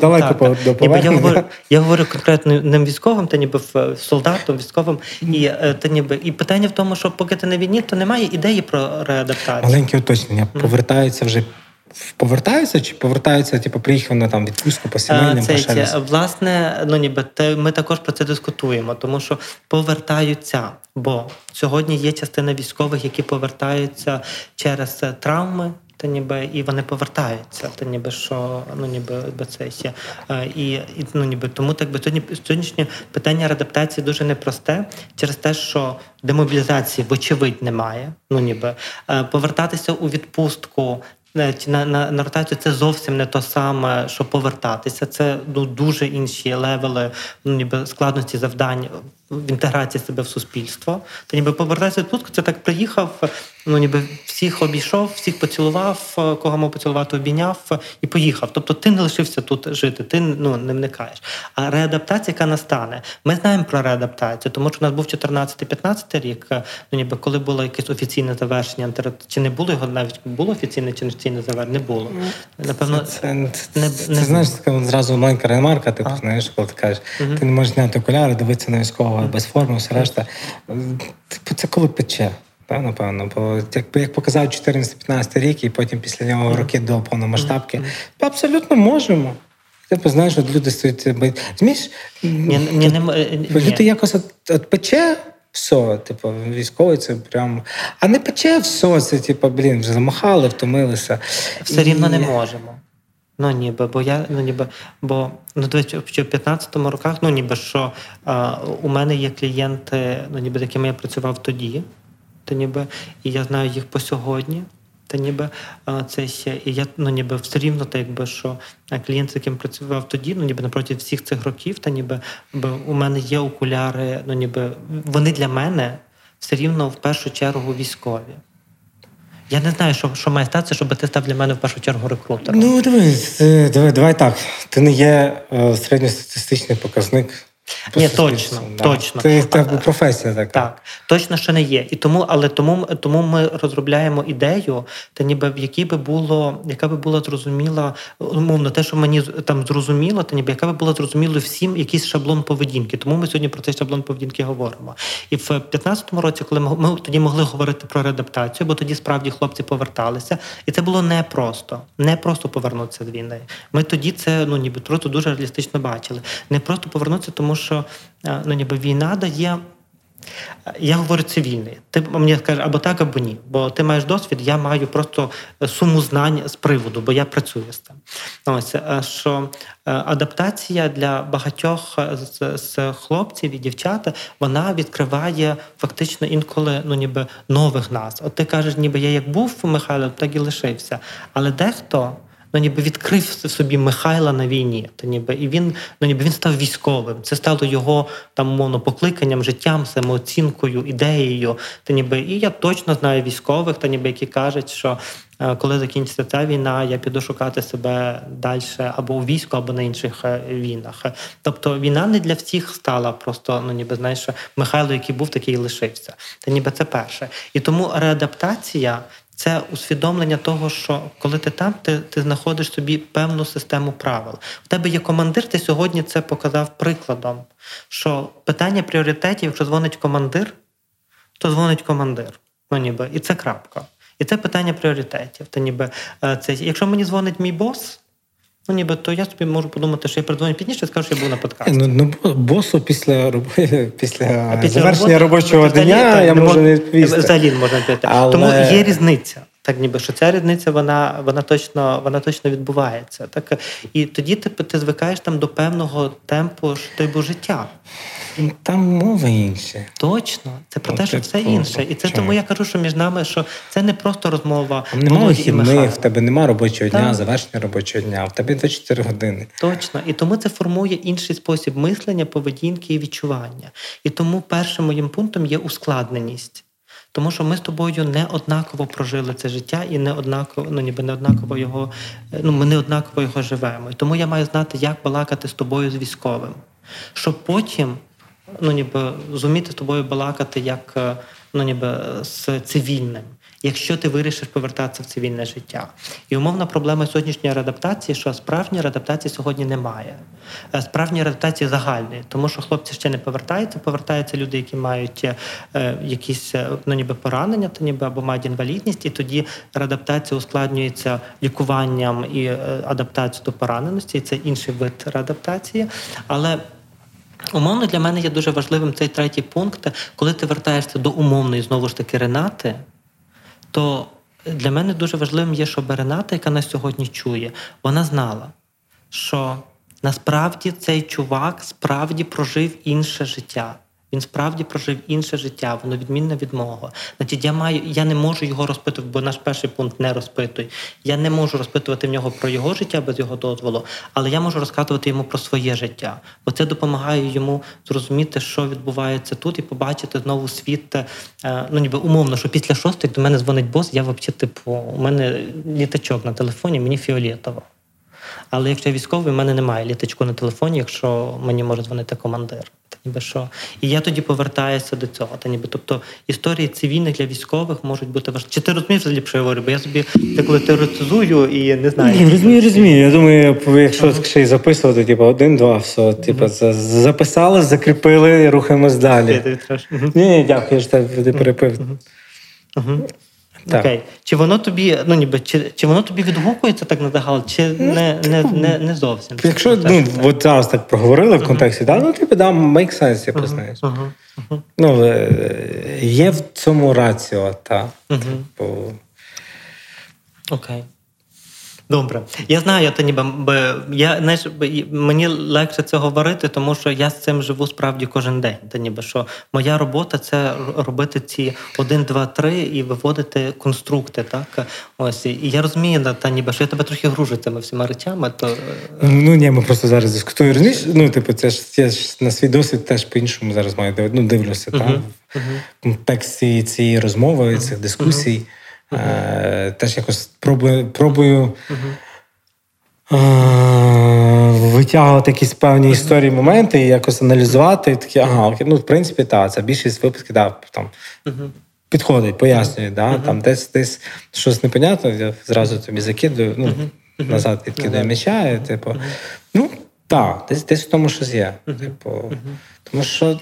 я говорю конкретно не військовим, солдатом, військовим, і питання в тому, що поки ти на війні, то немає ідеї про реадаптацію. Маленьке уточнення, повертаються, приїхав на відпустку по сімейним, по шелесі? Власне, ми також про це дискутуємо, тому що повертаються, бо сьогодні є частина військових, які повертаються через травми, і вони повертаються, тому сьогоднішнє питання реадаптації дуже непросте через те, що демобілізації вочевидь немає, повертатися у відпустку на ротацію це зовсім не то саме, що повертатися. Це дуже інші левели складності завдань в інтеграції себе в суспільство. Та повертатися в відпустку, це так приїхав, всіх обійшов, всіх поцілував, кого мав поцілувати, обійняв і поїхав. Тобто ти не лишився тут жити, ти не вникаєш. А реадаптація, яка настане, ми знаємо про реадаптацію, тому що у нас був 14-15 рік, коли було якесь офіційне завершення, чи не було його, навіть було офіційне чи не офіційне завершення, не було. Напевно, це знаєш, така зразу маленька ремарка, ти знаєш, коли ти кажеш, ти не можеш зняти окуляри, дивитися на військового без форми, все решта. Це коли пече. Напевно, бо як показав 14-15 рік, і потім після нього роки до повномасштабки, ми абсолютно можемо. Знаєш, люди стоять... Люди якось от пече, все, типу, військовий це прям... А не пече все, це, типу, блін, вже замахали, втомилися. Все рівно не можемо. Ну, ніби, бо я, ну, ніби, бо, ну, дивіться, в 15-му роках, ну, ніби, що у мене є клієнти, ну, ніби, з якими я працював тоді, та ніби, і я знаю їх по сьогодні, та ніби, це ще, і я, ну, ніби, все рівно, та якби, що клієнт, з яким працював тоді, ну, ніби, напроти всіх цих років, та ніби, бо у мене є окуляри, ну, ніби, вони для мене все рівно, в першу чергу, військові. Я не знаю, що має статися, щоб ти став для мене в першу чергу рекрутером. Ну, давай так. Ти не є середньостатистичний показник. Ні, точно, да. Точно. Це професія така. Так, точно, що не є. І тому, але тому ми розробляємо ідею, та ніби в якій би було, яка би була зрозуміла, умовно, те, що мені там зрозуміло, та ніби яка би була зрозуміла всім якийсь шаблон поведінки. Тому ми сьогодні про цей шаблон поведінки говоримо. І в 15-му році, коли ми тоді могли говорити про реадаптацію, бо тоді справді хлопці поверталися, і це було не просто повернутися з війни. Ми тоді це, ну, ніби просто дуже реалістично бачили. Не просто повернутися, тому що, ну, ніби війна дає, я говорю цивільний, ти мені скажеш або так, або ні, бо ти маєш досвід, я маю просто суму знань з приводу, бо я працюю з тим. Ось, що адаптація для багатьох з хлопців і дівчат, вона відкриває фактично інколи, ну, ніби нових нас. От ти кажеш, ніби я як був Михайло, так і лишився, але дехто, ну, ніби відкрив собі Михайла на війні. Та ніби, і він, ну, ніби він став військовим. Це стало його там, мовно, покликанням, життям, самооцінкою, ідеєю. Та ніби, і я точно знаю військових, та ніби, які кажуть, що коли закінчиться ця війна, я піду шукати себе далі або у війську, або на інших війнах. Тобто війна не для всіх стала просто, ну, ніби, знаєш, Михайло, який був, такий і лишився. Та ніби це перше. І тому реадаптація – це усвідомлення того, що коли ти там, ти знаходиш собі певну систему правил. В тебе є командир, ти сьогодні це показав прикладом, що питання пріоритетів, якщо дзвонить командир, то дзвонить командир. Ну, ніби, і це крапка. І це питання пріоритетів. Та ніби, це, якщо мені дзвонить мій бос, ну, ніби, то я собі можу подумати, що я передзвоню пізніше і скажу, що я був на подкасті. Ну, босу після завершення робочого дня я можу не відповісти. Взагалі можна відповісти. Але... Тому є різниця. Так ніби, що ця різниця, вона точно відбувається. Так? І тоді ти звикаєш там до певного темпу життя. Там мова інша. Точно. Це про те, що все інше. І це тому я кажу, що між нами, що це не просто розмова. Нема вихідних, в тебе нема робочого дня, завершення робочого дня, в тебе 24 години. Точно. І тому це формує інший спосіб мислення, поведінки і відчування. І тому першим моїм пунктом є ускладненість. Тому що ми з тобою не однаково прожили це життя і ми не однаково його живемо. І тому я маю знати, як балакати з тобою з військовим, щоб потім, ну, ніби, зуміти з тобою балакати як, ну, ніби, з цивільним, якщо ти вирішиш повертатися в цивільне життя. І умовна проблема сьогоднішньої реадаптації, що справжньої реадаптації сьогодні немає. Справжньої реадаптації загальної, тому що хлопці ще не повертаються, повертаються люди, які мають якісь, ну, ніби, поранення, то ніби, або мають інвалідність, і тоді реадаптація ускладнюється лікуванням і адаптацією до пораненості, і це інший вид реадаптації. Але умовно для мене є дуже важливим цей третій пункт, коли ти вертаєшся до умовної, знову ж таки, Ренати, то для мене дуже важливим є, щоб Рената, яка нас сьогодні чує, вона знала, що насправді цей чувак справді прожив інше життя. Він справді прожив інше життя, воно відмінне від мого. Значить, я не можу його розпитувати, бо наш перший пункт не розпитуй. Я не можу розпитувати в нього про його життя без його дозволу, але я можу розказувати йому про своє життя. Бо це допомагає йому зрозуміти, що відбувається тут, і побачити знову світ, ну, ніби умовно, що після 6 до мене дзвонить бос, я взагалі, типу, у мене літачок на телефоні, мені фіолетово. Але якщо я військовий, в мене немає літачку на телефоні, якщо мені може дзвонити командир. Та ніби що. І я тоді повертаюся до цього. Та ніби, тобто історії цивільних для військових можуть бути важливі. Чи ти розумієш, що я говорю? Бо я собі коли теоретизую і не знаю. Ні, розумію. Я думаю, якщо ще й записувати, типу, 1-2, все, типу, записали, закріпили, рухаємось далі. Ні, дякую, я ж тебе перепив. Окей. Чи воно тобі, ну, ніби, чи воно тобі відгукується так на загал, чи не зовсім? Якщо, ну, от зараз так проговорили в контексті, да, ну, типу, да, make sense, я, знаєш. Ну, є в цьому раціо, так. Окей. Добре. Я знаю, я то ніби мені легше це говорити, тому що я з цим живу справді кожен день. Та ніби що моя робота це робити ці 1, 2, 3 і виводити конструкти, так? Ось. І я розумію, та ніби що я тебе трохи гружу цими всіма речами, то ми просто зараз дискутуємо. Ну, типу, це ж я ж на свій досвід теж по-іншому зараз маю дивлюся, так? В контексті цієї розмови, цих дискусій. Теж якось пробую витягувати якісь певні історії, моменти і якось аналізувати. І такі, в принципі, так, це більшість випадків там, підходить, пояснює, там десь щось непонятно, я зразу тобі закидую, назад відкидаю м'яча, і, типу, так, десь в тому щось є. Типу, тому що,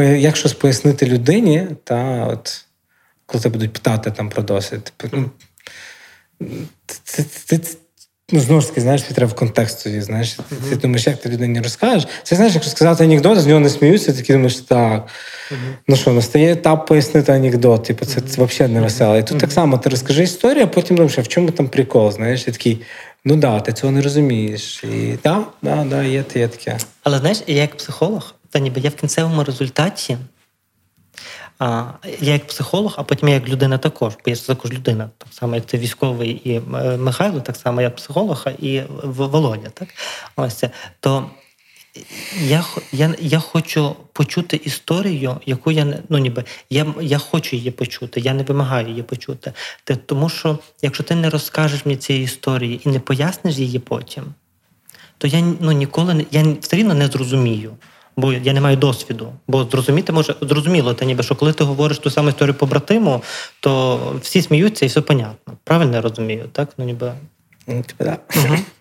як щось пояснити людині, та от. Коли тебе будуть питати там про досвід. Ти знову ж таки, знаєш, ти треба в контекст тоді, знаєш. Ти думаєш, як ти людині розкажеш. Це, знаєш, якщо сказати анекдот, з нього не сміються, ти думаєш, так, настає етап пояснити анекдот, типу, це взагалі не весело. І тут так само, ти розкажи історію, а потім думаєш, а в чому там прикол, знаєш, і такий, ти цього не розумієш. І так, є таке. Але, знаєш, я як психолог, я в кінцевому результаті, я як психолог, а потім я як людина також, бо я ж також людина, так само як ти військовий і Михайло, так само я психолог і Володя, так? Ось, то я хочу почути історію, яку я хочу її почути, я не вимагаю її почути. Тому що, якщо ти не розкажеш мені цієї історії і не поясниш її потім, то я все рівно не зрозумію. Бо я не маю досвіду. Бо зрозуміти може... Зрозуміло, що коли ти говориш ту саму історію по братиму, то всі сміються і все понятно. Правильно я розумію, так?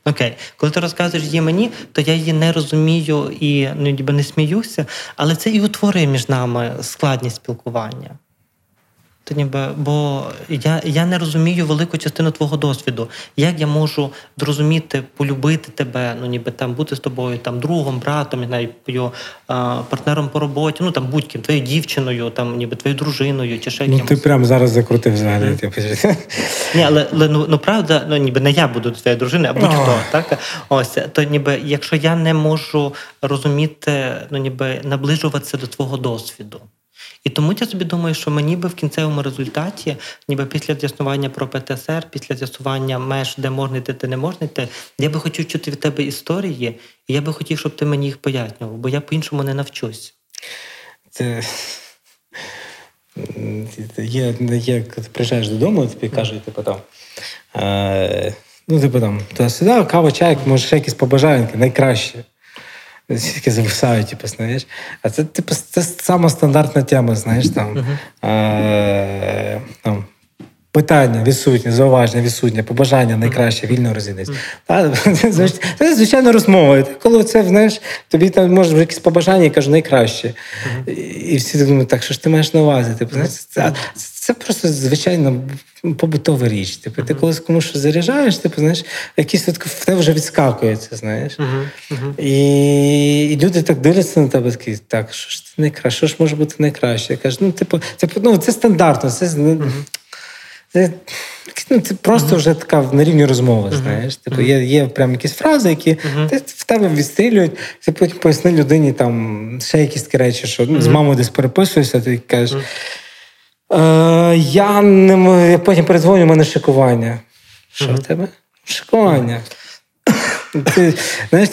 Окей. Коли ти розказуєш її мені, то я її не розумію і не сміюся, але це і утворює між нами складність спілкування. Бо я не розумію велику частину твого досвіду. Як я можу зрозуміти, полюбити тебе, бути з тобою другом, братом, партнером по роботі, будь-ким, твоєю дівчиною, твоєю дружиною, чи ще якимось. Ти прямо зараз закрутив взагалі. Ні, але правда, не я буду твоєю дружиною, а будь-хто, так? Ось, то якщо я не можу розуміти, наближуватися до твого досвіду. І тому я собі думаю, що ми в кінцевому результаті, після з'ясування про ПТСР, після з'ясування меж, де можна йти, де не можна йти, я би хотів чути від тебе історії, і я би хотів, щоб ти мені їх пояснював, бо я по-іншому не навчусь. Це... Як ти приїжджаєш додому, тобі кажуть, туди-сюди, кава, чай, може, ще якісь побажанки, найкраще. Всі таки зависають, знаєш. А це, це сама стандартна тема, знаєш, там питання відсутнє, зауваження відсутнє, побажання найкраще, вільно розійдеться. Це, звичайно, розмова. Коли це, знаєш, тобі там може якісь побажання і кажуть найкраще. І всі думають, так, що ж ти маєш на увазі? Це просто, звичайно, побутова річ. Ти коли комусь щось заряджаєш, знаєш, якісь в тебе вже відскакується, знаєш. І люди так дивляться на тебе, такі, так, що ж ти найкраще, що ж може бути найкраще? Я кажу, це стандартно, це просто вже така на рівні розмови, знаєш. Є прям якісь фрази, які в тебе відстрілюють, ти потім поясни людині там ще якісь такі речі, що з мамою десь переписуєшся, ти кажеш, я потім передзвоню, у мене шикування. Що в тебе? Шикування. Знаєш,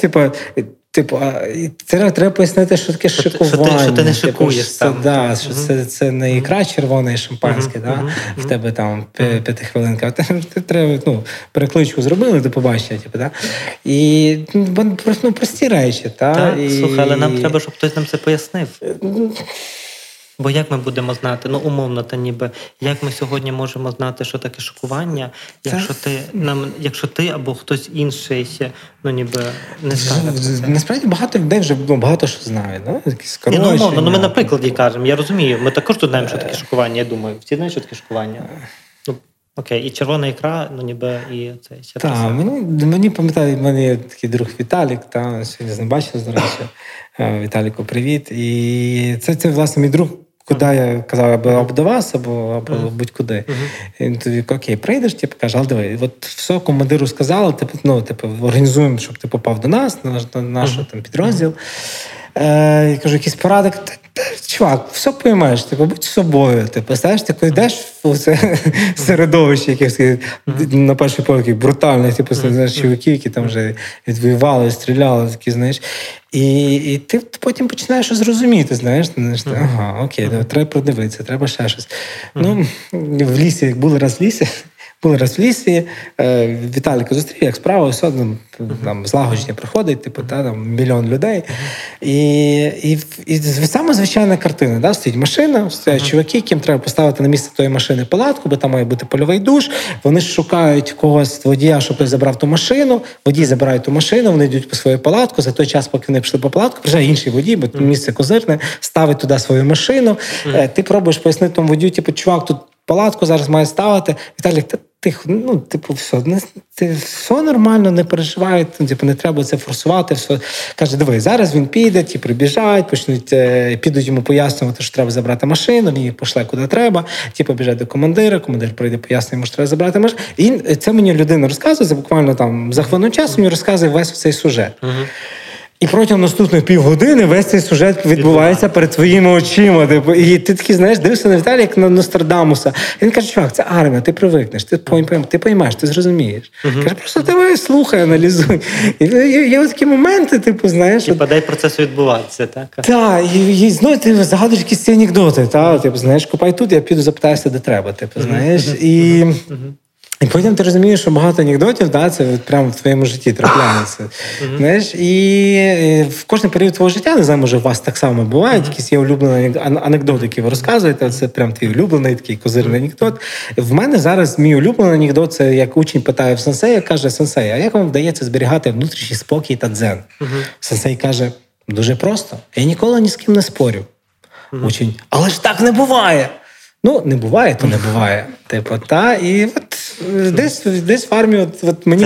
треба пояснити, що таке шикування. Що ти не шикуєш там. Так, що це не ікра червона і шампанське, в тебе там 5 хвилинка. Ти треба, перекличку зробили, ти побачиш, так? І прості речі, так? Так, слухай, але нам треба, щоб хтось нам це пояснив. Бо як ми будемо знати, умовно, як ми сьогодні можемо знати, що таке шокування, якщо ти або хтось інший не скаже. Насправді багато людей вже багато що знають. Ми на прикладі кажемо, я розумію, ми також тут знаємо, що таке шокування, я думаю. Всі знають, що таке шокування? Окей, і червона ікра, ну ніби і цей ще. Так, мені пам'ятаю, в мене є такий друг Віталік, та сьогодні не бачив, до речі. Віталіку, привіт. І це власне мій друг, куди я казав, або до вас, або будь-куди. І він тобі, окей, прийдеш, типу, каже, але диви, от все командиру сказали, типу, організуємо, щоб ти попав до нас, на наш там підрозділ. Я кажу, якийсь порадок, чувак, все поймаєш, типу, будь собою. Типу, знаєш, ти йдеш у це середовище, якихось на перший погляд брутальних, типу, знаєш, чуваків, які там вже відвоювали, стріляли, такі, знаєш. І ти потім починаєш щось розуміти, знаєш, ага, окей, треба продивитися, треба ще щось. Ну, в лісі, були раз в лісі, Віталіка зустрів, як справа, все там злагодження приходить, типу, та, там, мільйон людей. І саме звичайна картина, да? Стоїть машина, стоять чуваки, яким треба поставити на місце тої машини палатку, бо там має бути польовий душ, вони шукають когось, водія, щоб той забрав ту машину, водій забирає ту машину, вони йдуть по свою палатку, за той час, поки вони пішли по палатку, приїжджає інший водій, бо місце козирне, ставить туди свою машину, ти пробуєш пояснити тому водію, типу, чувак, тут палатку зараз має ставити. Віталік, тихо, ну, типу, все нормально, не переживай, типу, не треба це форсувати. Все. Каже, диви, зараз він піде, ті прибіжать, підуть йому пояснювати, що треба забрати машину, він її пошле куди треба, ті побіжать до командира, командир прийде, пояснює йому, що треба забрати машину. І це мені людина розказує, буквально там за хвилину часу мені розказує весь цей сюжет. І протягом наступних півгодини весь цей сюжет відбувається перед твоїми очима. І ти такий, знаєш, дивишся на Віталія, як на Нострадамуса. І він каже, чувак, це армія, ти привикнеш, ти поймеш, ти зрозумієш. Каже, просто тебе слухай, аналізуй. І є такі моменти, типу, знаєш. Типа, дай процесу відбуватися, так? Так, і знову ти загадуєш якісь анекдоти, так? Типу, знаєш, купай тут, я піду запитаюся, де треба, типу, знаєш. І потім ти розумієш, що багато анекдотів, да, це прямо в твоєму житті трапляється. Знаєш, і в кожний період твого життя, не знаю, може, у вас так само буває, якісь є улюблені анекдоти, які ви розказуєте, це прям твій улюблений такий козирний анекдот. В мене зараз мій улюблений анекдот, це як учень питає в сенсея, каже, сенсей, а як вам вдається зберігати внутрішній спокій та дзен? Сенсей каже, дуже просто, я ніколи ні з ким не спорю. Учень, але ж так не буває! Ну, не буває, то не буває. Типу, та, і от десь в армії, от мені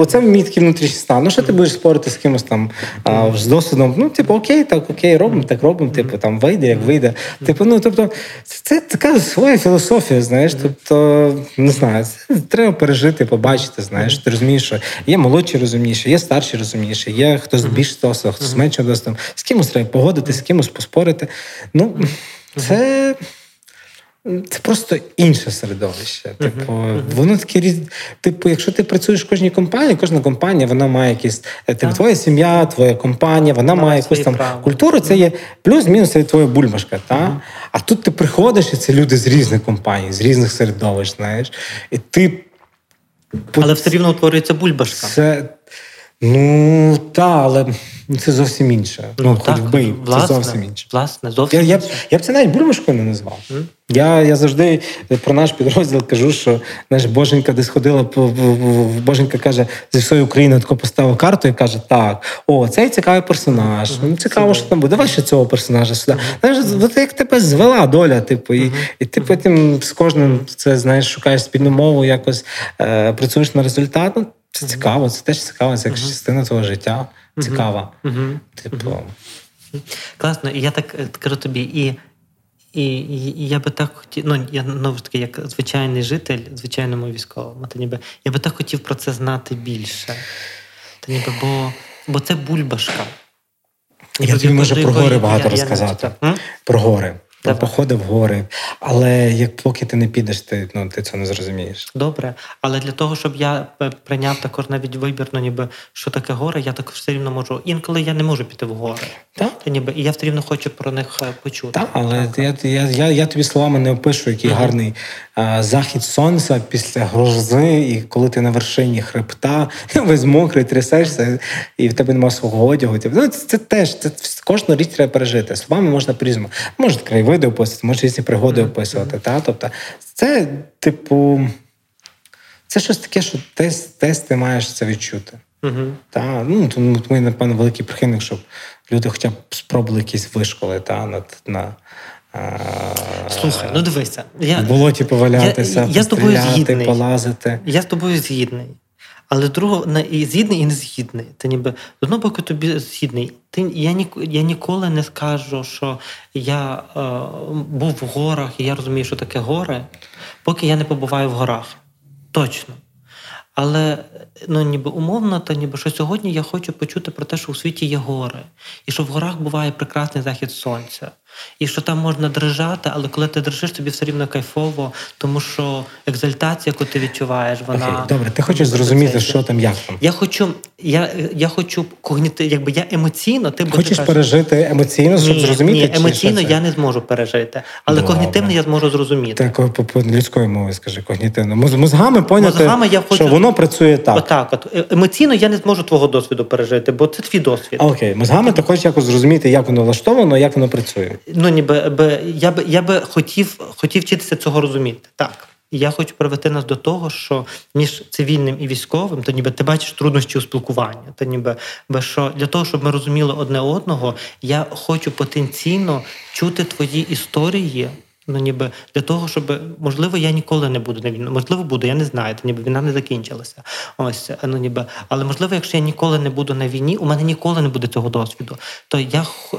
оце мій такий внутрішній стан. Ну, що ти будеш спорити з кимось там, з досвідом? Ну, типу, окей, робимо, так робимо, типу, там, вийде, як вийде. Типу, ну, тобто, це така своя філософія, знаєш, тобто, не знаю, це треба пережити, побачити, знаєш, ти розумієш, що є молодші розумніші, є старші розумніші, є хтось більш досвідом, хтось менше досвідом, з кимось треба погодитись, з кимось поспорити. Ну, це просто інше середовище. Типу, воно таке різне. Типу, якщо ти працюєш в кожній компанії, кожна компанія, вона має якісь... Типу, твоя сім'я, твоя компанія, вона має якусь там культуру. Це є плюс-мінус, це є твоя бульбашка. Та? А тут ти приходиш, і це люди з різних компаній, з різних середовищ, знаєш. І ти... Але все рівно утворюється бульбашка. Це... Ну, та, але це зовсім інше. Ну, хоч вбий, це зовсім інше. Власне, зовсім інше. Я б це навіть бульбашкою не назвав. Я завжди про наш підрозділ кажу, що, знаєш, Боженька десь ходила, Боженька каже, зі всієї України тако поставив карту і каже, так, о, цей цікавий персонаж, ну, цікаво, що там буде, давай ще цього персонажа сюди. Знаєш, от як тебе звела доля, типу, і ти потім з кожним, це, знаєш, шукаєш спільну мову, якось працюєш на результат. Це цікаво, це теж цікаво, це як частина твого життя. Цікава. Типу. Класно, і я так кажу тобі, і я би так хотів, ну, я, знову ж таки, як звичайний житель, звичайному військовому, та ніби, я би так хотів про це знати більше. Та ніби, бо це бульбашка. Я тобі можу про гори багато розказати. Про гори. Про походи в гори. Але як поки ти не підеш, ти це не зрозумієш. Добре. Але для того, щоб я прийняв також навіть вибірно, ніби, що таке гори, я також все рівно можу. Інколи я не можу піти в гори. Та ніби, і я все рівно хочу про них почути. Так, але я тобі словами не опишу, який гарний захід сонця після грози, і коли ти на вершині хребта, весь мокрий, трясешся, і в тебе немає свого одягу. Ну, це теж, це кожну річ треба пережити. Словами можна по-різному. Може, краєвиди описувати, може, різні пригоди описувати. Та? Тобто, це, типу, це щось таке, що десь ти маєш це відчути. Та? Ну, тому ми, напевно, великий прихильник, щоб люди хоча б спробували якісь вишколи та, на Слухай, ну дивися. В болоті повалятися, постріляти, полазити. Я з тобою згідний. Але другого, і згідний, і не згідний. Ти ніби, з одного боку, тобі згідний. Я ніколи не скажу, що я був в горах, і я розумію, що таке гори, поки я не побуваю в горах. Точно. Але, ну, ніби умовно, то ніби, що сьогодні я хочу почути про те, що у світі є гори. І що в горах буває прекрасний захід сонця. І що там можна дрижати, але коли ти дрижиш, тобі все рівно кайфово, тому що екзальтація, яку ти відчуваєш, вона... Окей, добре, ти хочеш зрозуміти, що там, як там. Я хочу якби я емоційно... пережити емоційно, щоб зрозуміти? Ні, емоційно я не зможу пережити, але добре. Когнітивно я зможу зрозуміти. Так, по людської мови, скажи, когнітивно. Мозгами поняти, що воно працює так. Отак. Емоційно я не зможу твого досвіду пережити, бо це твій досвід. Окей, мозгами ти хочеш якось зрозуміти, як воно влаштовано, як воно працює. Ну, я хотів вчитися цього розуміти. Так. І я хочу привести нас до того, що між цивільним і військовим, то ніби ти бачиш труднощі у спілкуванні. То ніби, що для того, щоб ми розуміли одне одного, я хочу потенційно чути твої історії, ну ніби для того, щоб, можливо, я ніколи не буду на війну, можливо, буду, я не знаю, то ніби війна не закінчилася. Ось, ну ніби, але можливо, якщо я ніколи не буду на війні, у мене ніколи не буде цього досвіду. То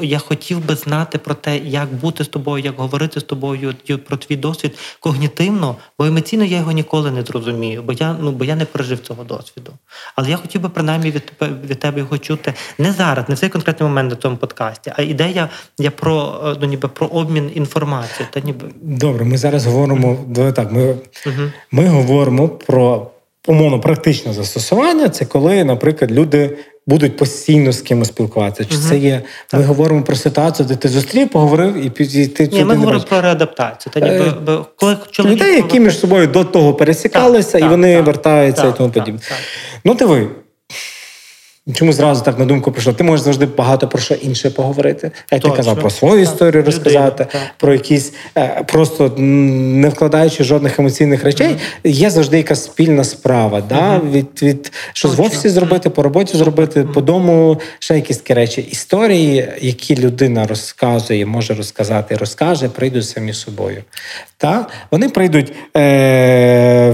я хотів би знати про те, як бути з тобою, як говорити з тобою про твій досвід когнітивно, бо емоційно я його ніколи не зрозумію, бо я не пережив цього досвіду. Але я хотів би принаймні від тебе його чути не зараз, не в цей конкретний момент на цьому подкасті, а ідея я про, ну ніби про обмін інформацією, та ні. Добре, ми зараз говоримо, так, ми говоримо про, умовно, практичне застосування, це коли, наприклад, люди будуть постійно з кимось спілкуватися. Чи це є, так. Ми говоримо про ситуацію, де ти зустрів, поговорив і підійти. Ні, ми говоримо про реадаптацію. Людей, які між собою до того пересікалися, так, і вони вертаються і тому подібне. Ну, ти ви. Чому зразу так на думку прийшло? Ти можеш завжди багато про що інше поговорити. Як ти казав, про свою історію розказати, про якісь, просто не вкладаючи жодних емоційних речей, є завжди якась спільна справа. Да? Від щось в офісі зробити, по роботі зробити, по дому, ще якісь такі речі. Історії, які людина розказує, може розказати, розкаже, прийдуть самі собою. Та? Вони прийдуть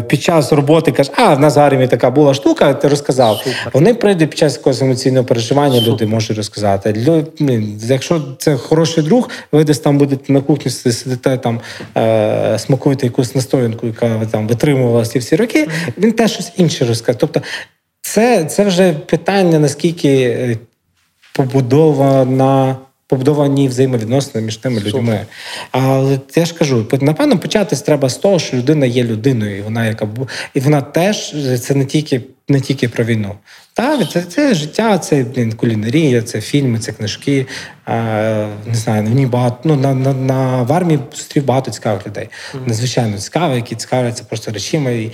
під час роботи, кажуть, в нас в армії така була штука, ти розказав. Супер. Вони прийдуть під час якогось емоційного переживання, люди можуть розказати. Якщо це хороший друг, ви десь там будете на кухні сидите, там, смакуєте якусь настоянку, яка там витримувалася ці всі роки, він теж щось інше розкаже. Тобто це вже питання, наскільки побудовані взаємовідносини між тими людьми. Але я ж кажу, напевно, початись треба з того, що людина є людиною, і вона теж, це не тільки про війну. Так, це життя, це кулінарія, це фільми, це книжки. Не знаю, в ній багато, в армії зустрів багато цікавих людей. Надзвичайно цікавих, які цікавляться просто речами. І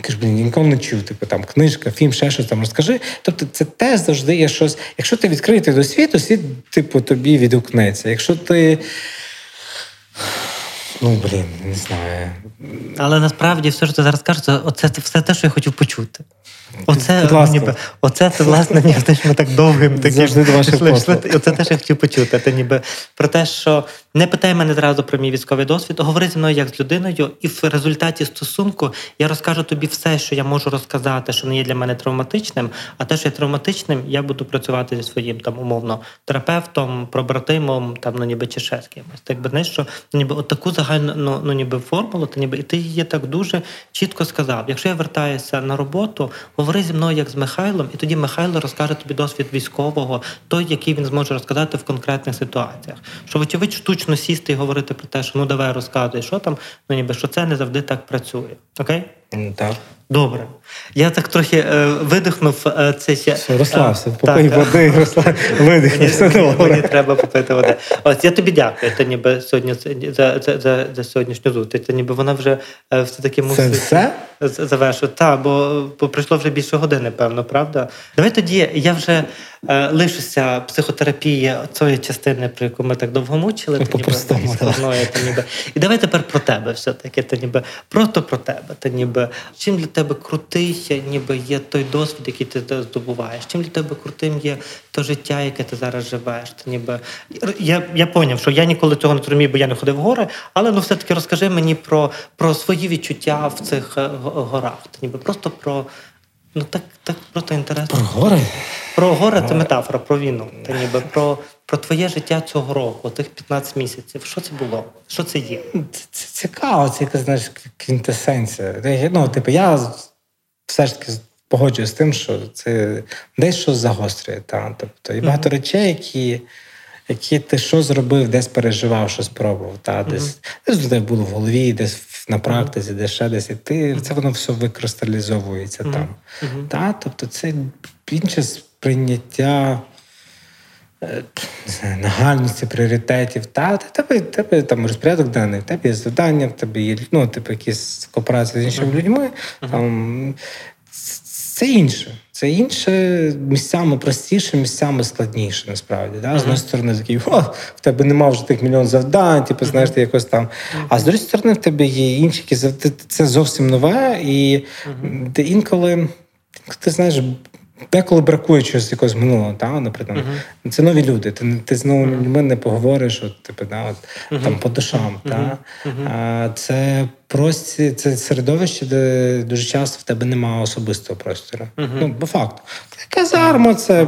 кажуть, ніколи не чув, там книжка, фільм, ще щось там розкажи. Тобто це теж завжди є щось. Якщо ти відкритий до світу, світ, тобі відгукнеться. Якщо ти... не знаю. Але насправді все, що ти зараз кажеш, це все те, що я хотів почути. Оце це, власне, ми так довгим таким йшли. Оце те, що я хотів почути. Ти ніби про те, що не питай мене зразу про мій військовий досвід, говори зі мною як з людиною, і в результаті стосунку я розкажу тобі все, що я можу розказати, що не є для мене травматичним, а те, що є травматичним, я буду працювати зі своїм, там, умовно, терапевтом, пробратимом, там, чи ще з кимось. Так би, знаєш, що, таку загальну, формулу, і ти її так дуже чітко сказав. Якщо я вертаюся на роботу, говори зі мною як з Михайлом, і тоді Михайло розкаже тобі досвід військового, той, який він зможе розказати в конкретних ситуаціях. Що, вочевидь, штучно сісти і говорити про те, що давай розказуй, що там, що це не завжди так працює. Окей? Так. Добре. Я так трохи видихнув це ще. Розслабся, попий води, видихнув. Мені треба попити води. Ось я тобі дякую. Це ніби сьогодні за сьогоднішню зустріч. Це ніби вона вже все-таки мусить завершувати. Так, бо пройшло вже більше години, певно, правда? Давай тоді я вже лишуся психотерапії цієї частини, про яку ми так довго мучили. По-простому. І давай тепер про тебе все-таки. Просто про тебе. Чим для тебе крутий, ніби є той досвід, який ти здобуваєш? Чим для тебе крутим є то життя, яке ти зараз живеш? Ти ніби... Я поняв, що я ніколи цього не зрозумів, бо я не ходив в гори, але ну все-таки розкажи мені про свої відчуття в цих горах. Ти ніби просто про... Ну так просто інтересно. Про гори? Про гори – це метафора, про війну. Та ніби про твоє життя цього року, тих 15 місяців. Що це було? Що це є? Це цікаво, це якась, знаєш, квінтесенція. Ну, типу, я все ж таки погоджуюсь з тим, що це десь щось загострює. Та? Тобто, і багато речей, які ти що зробив, десь переживав, що спробував. Та? Десь було в голові, десь на практиці, де ще десь, і ти, це воно все викристалізовується там. Та? Тобто це інше сприйняття нагальності, пріоритетів. Та? Тебе там розпорядок денний, в тебе є завдання, в тебе є якісь кооперації з іншими людьми. Там, це інше. Це інше, місцями простіше, місцями складніше, насправді. Да? З однієї сторони, такий, в тебе немає вже тих мільйон завдань, типу, знаєш, ти якось там. А з іншої сторони, в тебе є інші, які завдання. Це зовсім нове, і ти інколи, ти знаєш, деколи бракує чогось якогось минулого, да? Наприклад. Це нові люди, ти з новими людьми не поговориш, от, типу, да? Там, по душам. Да? Це прості, це середовище, де дуже часто в тебе немає особистого простору. Ну, по факту. Казарма, це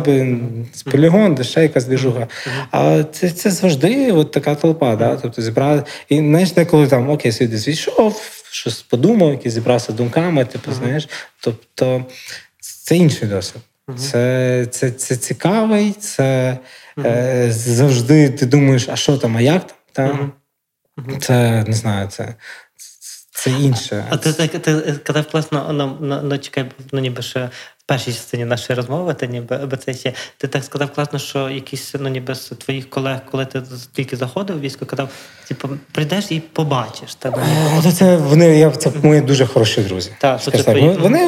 полігон, де ще якась двіжуха. А це завжди от така толпа. Да? Тобто зібрали. І знаєш, деколи там, окей, сюди звійшов, щось подумав, який зібрався думками, типу, знаєш. Тобто, це інший досвід. Це цікавий, це завжди ти думаєш, а що там, а як там? Це, не знаю, це інше. А ти казав класно, чекай, ніби ще в першій частині нашої розмови, ти так сказав класно, що якийсь, ніби з твоїх колег, коли ти тільки заходив в військо, казав, типу, прийдеш і побачиш. Це мої дуже хороші друзі.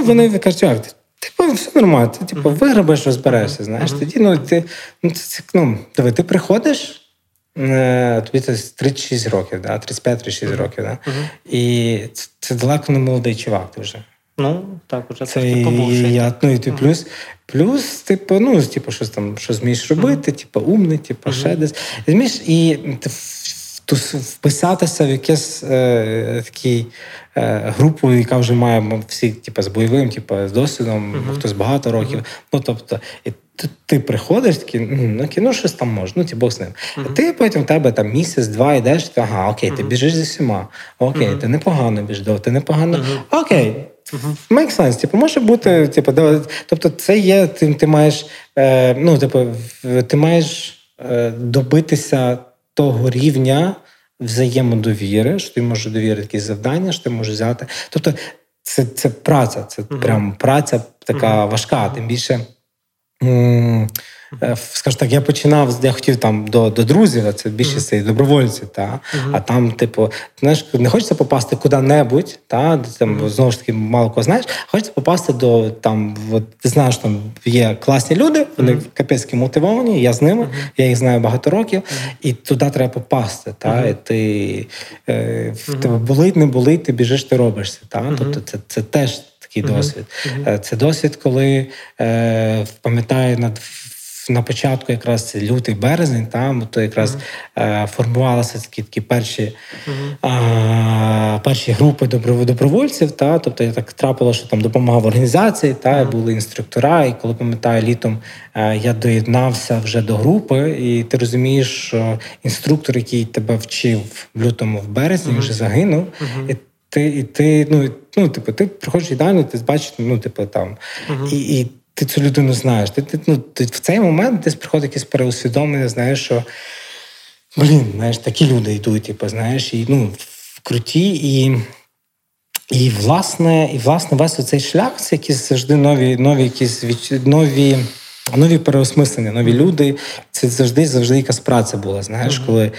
Вони кажуть, типу, все нормально, ти типу, виграбиш, розберешся, знаєш. Тоді, ти приходиш, тобі це 36 років, да? 35-36 років, да? І це далеко не молодий чувак ти вже. Ну, так, уже трошки побувши. Плюс, щось там, що змієш робити, умний, ще десь. Змієш, і ти вписатися в якесь такій групу, яка вже має всі, з бойовим, з досвідом, хтось багато років. Ну, тобто, і ти приходиш, такий, щось там може, Бог з ним. А ти потім в тебе там місяць-два йдеш, ти біжиш зі всіма, ти непогано біждав, ти непогано, make sense, може бути, тобто це є, ти маєш, ти маєш добитися того рівня взаємодовіри, що ти можеш довірити якісь завдання, що ти можеш взяти. Тобто це праця, це прям праця така важка. Тим більше, скажу так, я хотів там до друзів, а це більше це добровольці, та? А там, не хочеться попасти куди-небудь, та? Там, знову ж таки, мало кого знаєш, хочеться попасти до, там, от, ти знаєш, там є класні люди, вони капецьки мотивовані, я з ними, я їх знаю багато років, і туди треба попасти, та? І ти, в тебе болить, не болить, ти біжиш, ти робишся, та? Тобто це теж такий досвід. Це досвід, коли, пам'ятаю, на початку якраз лютий-березень, там то якраз формувалися такі перші, перші групи добровольців. Та? Тобто я так трапило, що там допомагав організації, та? Були інструктора. І коли, пам'ятаю, літом я доєднався вже до групи, і ти розумієш, що інструктор, який тебе вчив в лютому, в березні, вже загинув. Ти приходиш їдальню, ти бачиш, і ти цю людину знаєш. Ти в цей момент десь приходить якесь переусвідомлення, знаєш, що, такі люди йдуть, і, круті, і власне, весь оцей шлях, це якісь завжди нові переосмислення, нові люди. Це завжди якась праця була, знаєш, коли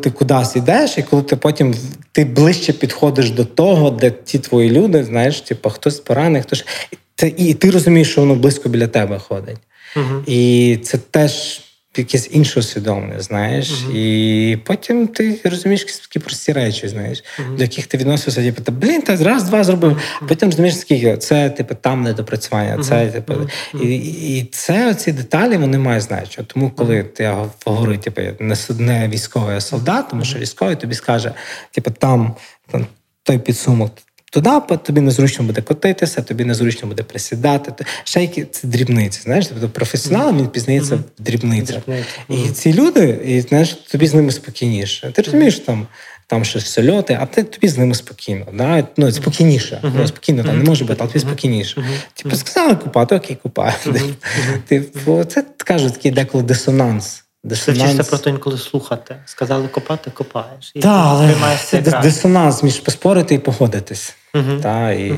ти кудись йдеш, і коли ти потім ти ближче підходиш до того, де ті твої люди, знаєш, хтось поранений, хтось... І ти розумієш, що воно близько біля тебе ходить. І це теж якесь інше усвідомлення, знаєш. Uh-huh. І потім ти розумієш якісь такі прості речі, знаєш, uh-huh. до яких ти відносився, типу, та, блін, та раз-два зробив. Uh-huh. Потім розумієш, скільки це, типу, там недопрацювання, це, типу, uh-huh. І це, оці деталі, вони мають значення. Тому, коли ти говорю, типу, не військовий, а солдат, тому що військовий тобі скаже, типу, там той підсумок, туди тобі незручно буде котитися, тобі незручно буде присідати. Ще які це дрібниці, знаєш? Тобто професіонал, він пізнається в дрібницях. І ці люди, і, знаєш, тобі з ними спокійніше. Ти розумієш, там ще все льоти, а тобі з ними спокійно. Да? Ну, спокійніше. Ну, спокійно там не може бути, але тобі спокійніше. Типу, сказали купати, окей, купати. Типу, це, кажуть, такий деколи дисонанс. Ти вчишся просто інколи слухати. Сказали копати, копаєш. І але це дисонанс між поспорити і погодитись. Uh-huh. Та, і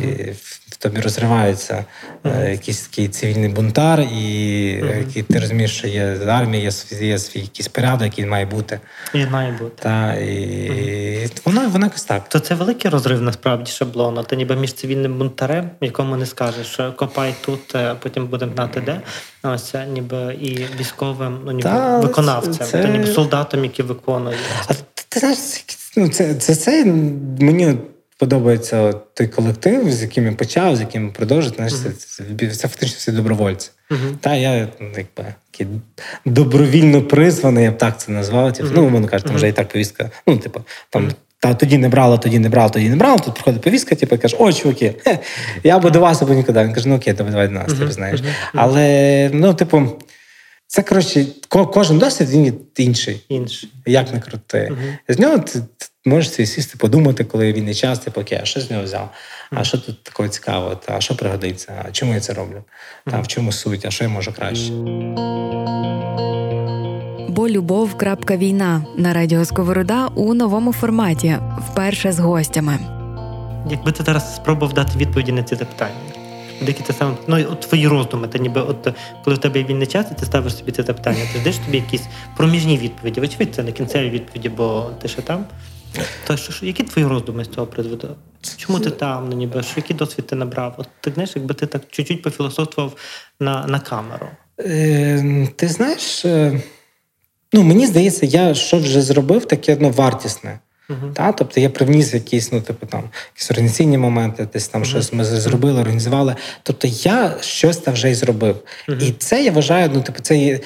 в тобі розривається якийсь такий цивільний бунтар, і який, ти розумієш, що є армія, є свій якийсь порядок, який має бути. І має бути. Та, і вона якось так. То це великий розрив, насправді, шаблона. Ти ніби між цивільним бунтарем, якому не скажеш, що копай тут, а потім будемо знати де. Ось, ніби і військовим, ну, ніби виконавцем. Це... ніби солдатом, який виконує. А ти знаєш, це мені... подобається той колектив, з яким я почав, з яким продовжив. Знаєш, це фактично всі добровольці. Та я якби добровільно призваний, я б так це назвав. Ну, воно каже, там вже і так повістка. Ну, типу, там та тоді не брала, тут приходить повістка, типу, каже, о, чуваки, я або до вас, або нікуди. Він каже, ну окей, давай до нас, ти знаєш. Але, ну, типу, це, коротше, кожен досвід, він інший. Як не крути. З нього ти можеш собі сісти, подумати, коли він не час, типу, окей, а що з нього взяв? А що тут такого цікавого? А що пригодиться? А чому я це роблю? В чому суть? А що я можу краще? Бо любов. Війна на Радіо Сковорода у новому форматі. Вперше з гостями. Якби ти зараз спробував дати відповіді на ці запитання? Деякі ти сам, от твої роздуми, ти ніби от коли в тебе є вільний час, і ти ставиш собі це питання, ти ждеш тобі якісь проміжні відповіді. Вочевидь, це не кінцеві відповіді, бо ти ще там. То що, які твої роздуми з цього призведу? Чому ти там, ну ніби? Що, який досвід ти набрав? От ти знаєш, якби ти так чуть-чуть пофілософствував на камеру. Ти знаєш, ну мені здається, я що вже зробив, таке одно вартісне. Uh-huh. Та, тобто я привніс якісь, ну, типу, там, якісь організаційні моменти, десь там щось ми зробили, організували. Тобто я щось там вже і зробив. І це, я вважаю, ну, типу, це є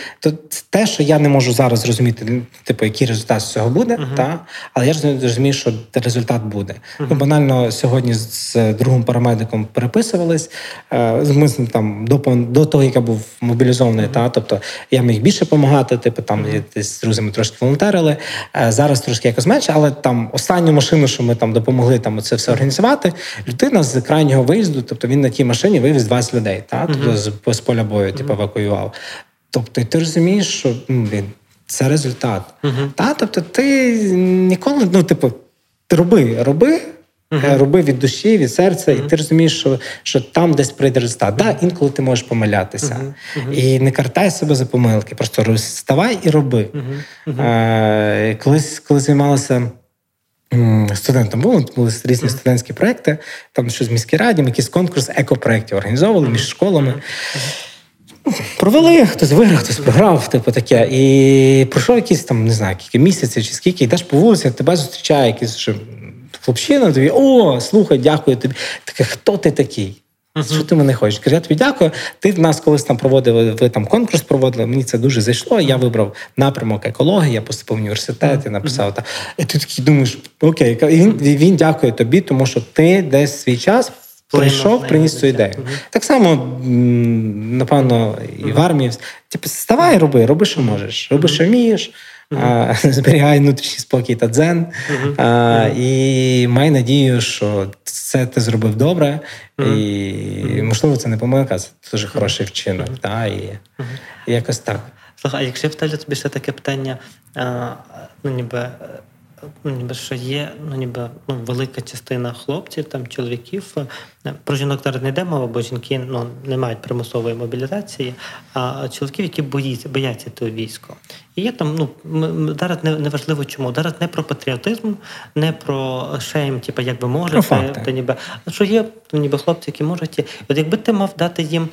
те, що я не можу зараз зрозуміти, типу, який результат з цього буде, та? Але я ж розумію, що результат буде. Ну, банально, сьогодні з другим парамедиком переписувались, ми з ним там до того, як я був мобілізований, та? Тобто я міг більше допомагати, типу, там, з друзями трошки волонтерили, зараз трошки якось менше, але там останню машину, що ми там допомогли там це все організувати, людина з крайнього виїзду, тобто він на тій машині вивіз 20 людей, та? Тобто з поля бою типу, евакуював. Тобто ти розумієш, що це результат. Та? Тобто ти ніколи, ну, типу, роби від душі, від серця, і ти розумієш, що там десь прийде результат. Так, інколи ти можеш помилятися. І не картай себе за помилки, просто вставай і роби. Коли займалася студентам були різні студентські проекти, там щось в міській раді, якийсь конкурс екопроєктів організовували між школами. Провели, хтось виграв, хтось програв, типу таке. І пройшов якісь там, не знаю, кілька місяців чи скільки, йдеш по вулиці, тебе зустрічає якийсь хлопчина, тобі, о, слухай, дякую тобі. Таке, хто ти такий? Що ти мене хочеш? Кажу, я тобі дякую. Ти в нас колись там проводив, ви там конкурс проводили, мені це дуже зайшло, я вибрав напрямок екології, я поступив в університет, я написав так. І ти такий думаєш, окей, і він дякує тобі, тому що ти десь свій час прийшов, приніс цю ідею. Так само, напевно, і в армії. Типу, ставай, роби, що можеш, роби, що вмієш, зберігай внутрішній спокій та дзен, і май надію, що це ти зробив добре, і, можливо, це не помилка, це дуже хороший вчинок, та, і якось так. Слухай, а якщо я вставлю тобі ще таке питання, що є велика частина хлопців, там, чоловіків, Про жінок зараз не йде мова, бо жінки не мають примусової мобілізації, а чоловіків, які бояться того війська. І є там, зараз не важливо чому, зараз не про патріотизм, не про шейм, як ви можете, що є хлопці, які можуть. От якби ти мав дати їм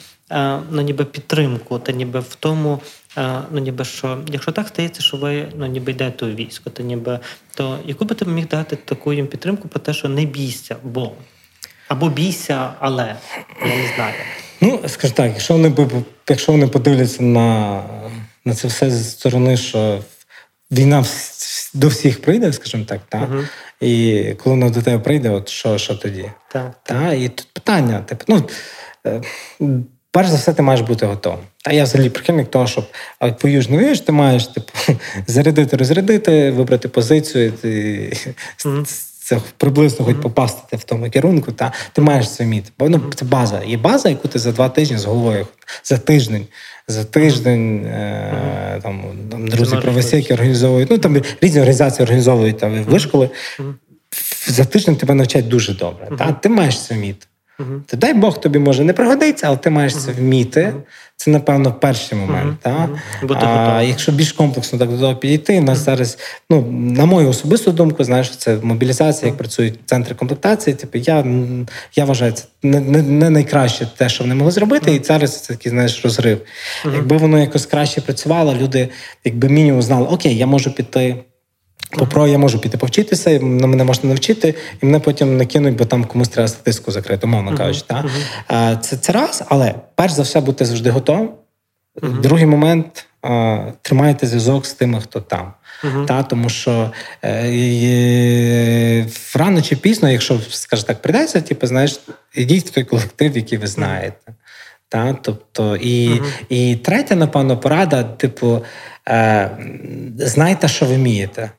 підтримку, в тому, що якщо так стається, що ви йдете у військо, то яку би ти міг дати таку їм підтримку про те, що не бійся, бо... Або бійся, але я не знаю. Скажу так, якщо вони подивляться на це все зі сторони, що війна до всіх прийде, скажімо так, та? Угу. І коли вона до тебе прийде, от що тоді? Так. І тут питання, перш за все, ти маєш бути готовим. А я взагалі прихильник того, щоб по-южній віж ти маєш зарядити, розрядити, вибрати позицію і... Угу. Це приблизно хоч попасти в тому керунку, та ти маєш це вміти. Бо це база. Є база, яку ти за 2 тижні з головою, за тиждень там друзі провесіки організовують. Різні організації організовують там вишколи. За тиждень тебе навчать дуже добре. Та ти маєш це вміти. Ти дай Бог тобі може не пригодиться, але ти маєш це вміти. Це, напевно, перший момент. Та? А якщо більш комплексно так до того підійти, у нас зараз, на мою особисту думку, знаєш, це мобілізація, як працюють центри комплектації. Я вважаю, це не найкраще те, що вони могли зробити, і зараз це такий, знаєш, розрив. Якби воно якось краще працювало, люди, якби мінімум знали, окей, я можу піти. Я можу піти повчитися, і мене можна навчити, і мене потім не кинуть, бо там комусь треба статистику закрити, умовно кажучи. Це раз, але перш за все бути завжди готовим. Другий момент – тримайте зв'язок з тими, хто там. Тому що рано чи пізно, якщо, скажімо так, прийдеться, ідіть в той колектив, який ви знаєте. І третя, напевно, порада, знайте, що ви вмієте.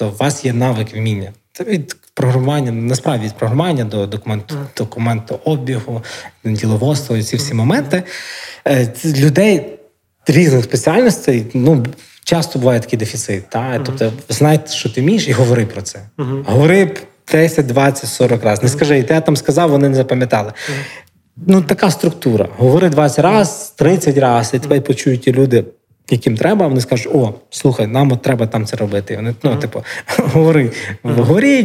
У вас є навик вміння. Це від програмування, насправді від програмування до документообігу, діловодства і ці всі моменти. Людей різних спеціальностей, часто буває такий дефіцит. Знайте, що ти вмієш, і говори про це. Говори 10, 20, 40 разів. Не скажи, і те там сказав, вони не запам'ятали. Така структура. Говори 20 разів, 30 разів, і тебе почують ті люди, яким треба, вони скажуть, слухай, нам от треба там це робити. І вони,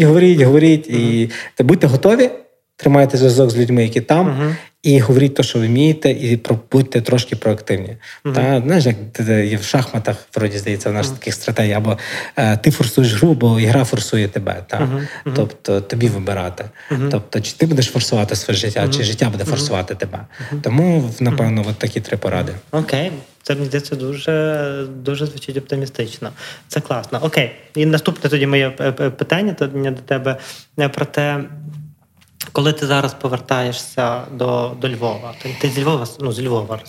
говоріть, і будьте готові, тримайте зв'язок з людьми, які там, і говоріть те, що ви вмієте, і будьте трошки проактивні. Знаєш, як є в шахматах, вроді, здається, в наших таких стратегій, або ти форсуєш гру, бо і гра форсує тебе. Тобі вибирати. Чи ти будеш форсувати своє життя, чи життя буде форсувати тебе. Тому, напевно, от такі 3 поради. Окей. Це, мені здається, дуже, дуже звучить оптимістично. Це класно. Окей. І наступне тоді моє питання до тебе про те, коли ти зараз повертаєшся до Львова. Ти зі Львова, з Львова.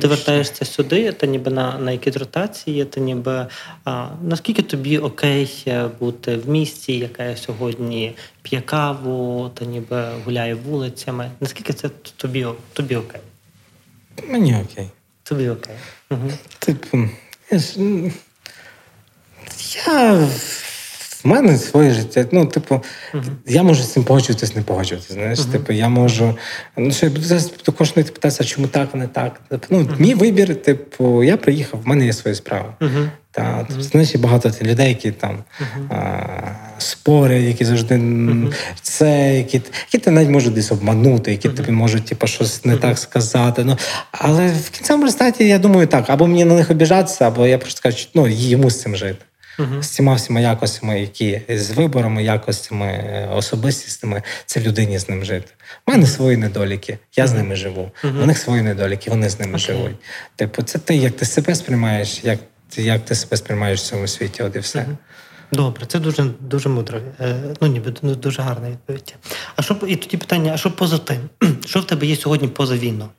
Ти вертаєшся сюди, ти ніби на якісь ротації, ти ніби... наскільки тобі окей бути в місті, яке сьогодні п'є каву, ти ніби гуляє вулицями. Наскільки це тобі окей? Мені окей. Тобі окей. Угу. В мене своє життя, я можу з цим погоджуватись, не погоджуватись, знаєш, я можу, я буду зараз до кожного питатися, чому так, не так, мій вибір, я приїхав, в мене є свої справи, знаєш, і багато людей, які там спорять, які завжди це, які ти навіть можуть десь обманути, які тобі можуть, щось не так сказати, але в кінцевому результаті, я думаю, так, або мені на них обіжатися, або я просто кажу, йому з цим жити. З цими всіма якостями, які з виборами, якостями, особистістями, це в людині з ним жити. У мене свої недоліки, я з ними живу. У них свої недоліки, вони з ними живуть. Це те, як ти себе сприймаєш, як ти себе сприймаєш в цьому світі, от і все. Добре, це дуже, дуже мудро. Дуже гарна відповідь. І тоді питання, а що поза тим? Що в тебе є сьогодні поза війною?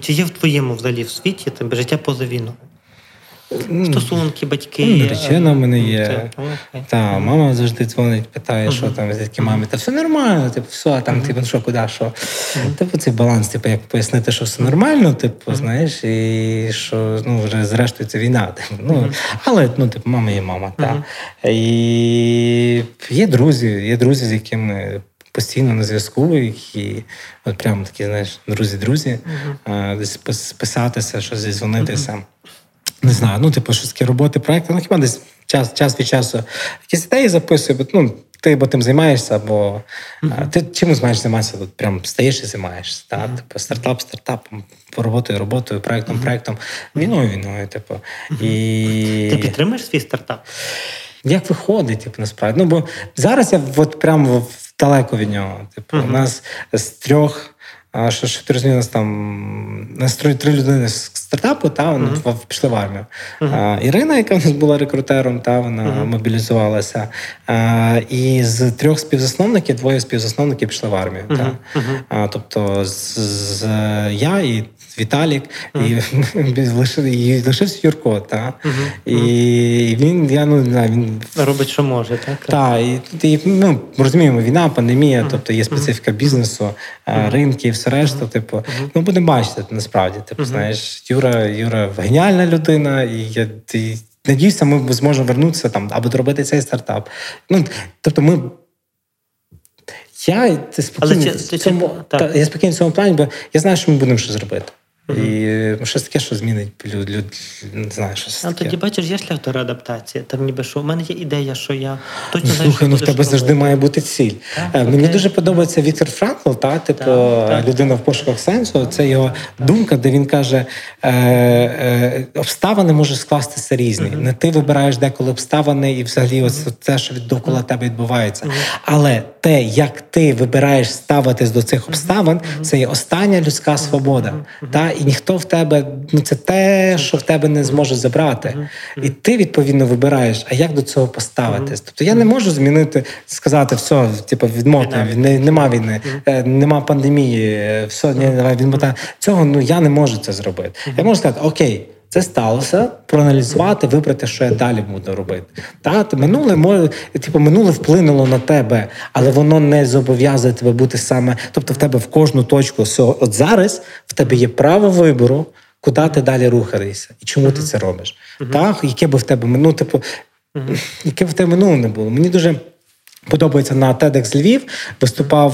Чи є в твоєму взагалі в світі життя поза війною? стосунки, батьки. Ну, наречена в мене є. Та, мама завжди дзвонить, питає, що там, звідки мамі. Та все нормально, типу, все, а там, типу, що, куди, що. Типу, цей баланс, типу, як пояснити, що все нормально, типу, знаєш, і що, ну, вже зрештою це війна. Типу, ну, але, ну, типу, мама є мама, та. І є друзі, з якими постійно на зв'язку, які от прямо такі, знаєш, друзі-друзі, десь писатися, щось дзвонитися. Не знаю, ну, типу, щось такі роботи, проєкти, ну, хіба десь час від часу якісь ідеї записую, бо, ну, ти або тим займаєшся, або ти чимось маєш займатися, от прям стаєш і займаєшся, так? Типу, стартапом, роботою, проєктом, війною, типу. І... Ти підтримуєш свій стартап? Як виходить, типу, насправді. Ну, бо зараз я от прямо далеко від нього. Типу, у нас з трьох, що ти розумієш, у нас там три людини з стартапу, та, вони пішли в армію. Ірина, яка у нас була рекрутером, та, вона мобілізувалася. І з трьох співзасновників, двоє співзасновників пішли в армію. Тобто я і Віталік, і лишився Юрко, та. І він, я, ну, не знаю, він... Робить, що може, так? Так, і ну, розуміємо, війна, пандемія, тобто є специфіка бізнесу, ринки і все решта, типу, ну, будемо бачити, насправді, типу, знаєш, Юра геніальна людина, і я... І, надіюся, ми зможемо вернутися там, або доробити цей стартап. Ну, тобто, ми... Я спокійний в цьому плані, бо я знаю, що ми будемо щось зробити. І щось таке, що змінить люди, не знаю, щось таке. Але тоді, бачиш, є шлях до реадаптації. Там ніби що, у мене є ідея, що я точно знаю, що в тебе завжди має бути ціль. Мені дуже подобається Віктор Франкл, та, типу, людина в пошуках сенсу. Це його думка, де він каже, обставини можуть скластися різні. Не ти вибираєш деколи обставини і взагалі це, що довкола тебе відбувається. Але те, як ти вибираєш ставитись до цих обставин, це є остання людська свобода. Та, і ніхто в тебе, ну це те, що в тебе не зможе забрати. І ти, відповідно, вибираєш, а як до цього поставитись. Тобто я не можу змінити, сказати, все, типу, відмотаємо, нема війни, нема пандемії, все, давай відмотаємо. Цього, ну, я не можу це зробити. Я можу сказати, окей, це сталося, проаналізувати, вибрати, що я далі буду робити. Та, минуле вплинуло на тебе, але воно не зобов'язує тебе бути саме... Тобто в тебе в кожну точку, от зараз в тебе є право вибору, куди ти далі рухаєшся і чому ти це робиш. Так, яке би в тебе минуло, типу, яке б в тебе минуло не було. Мені дуже подобається на Тедекс Львів, виступав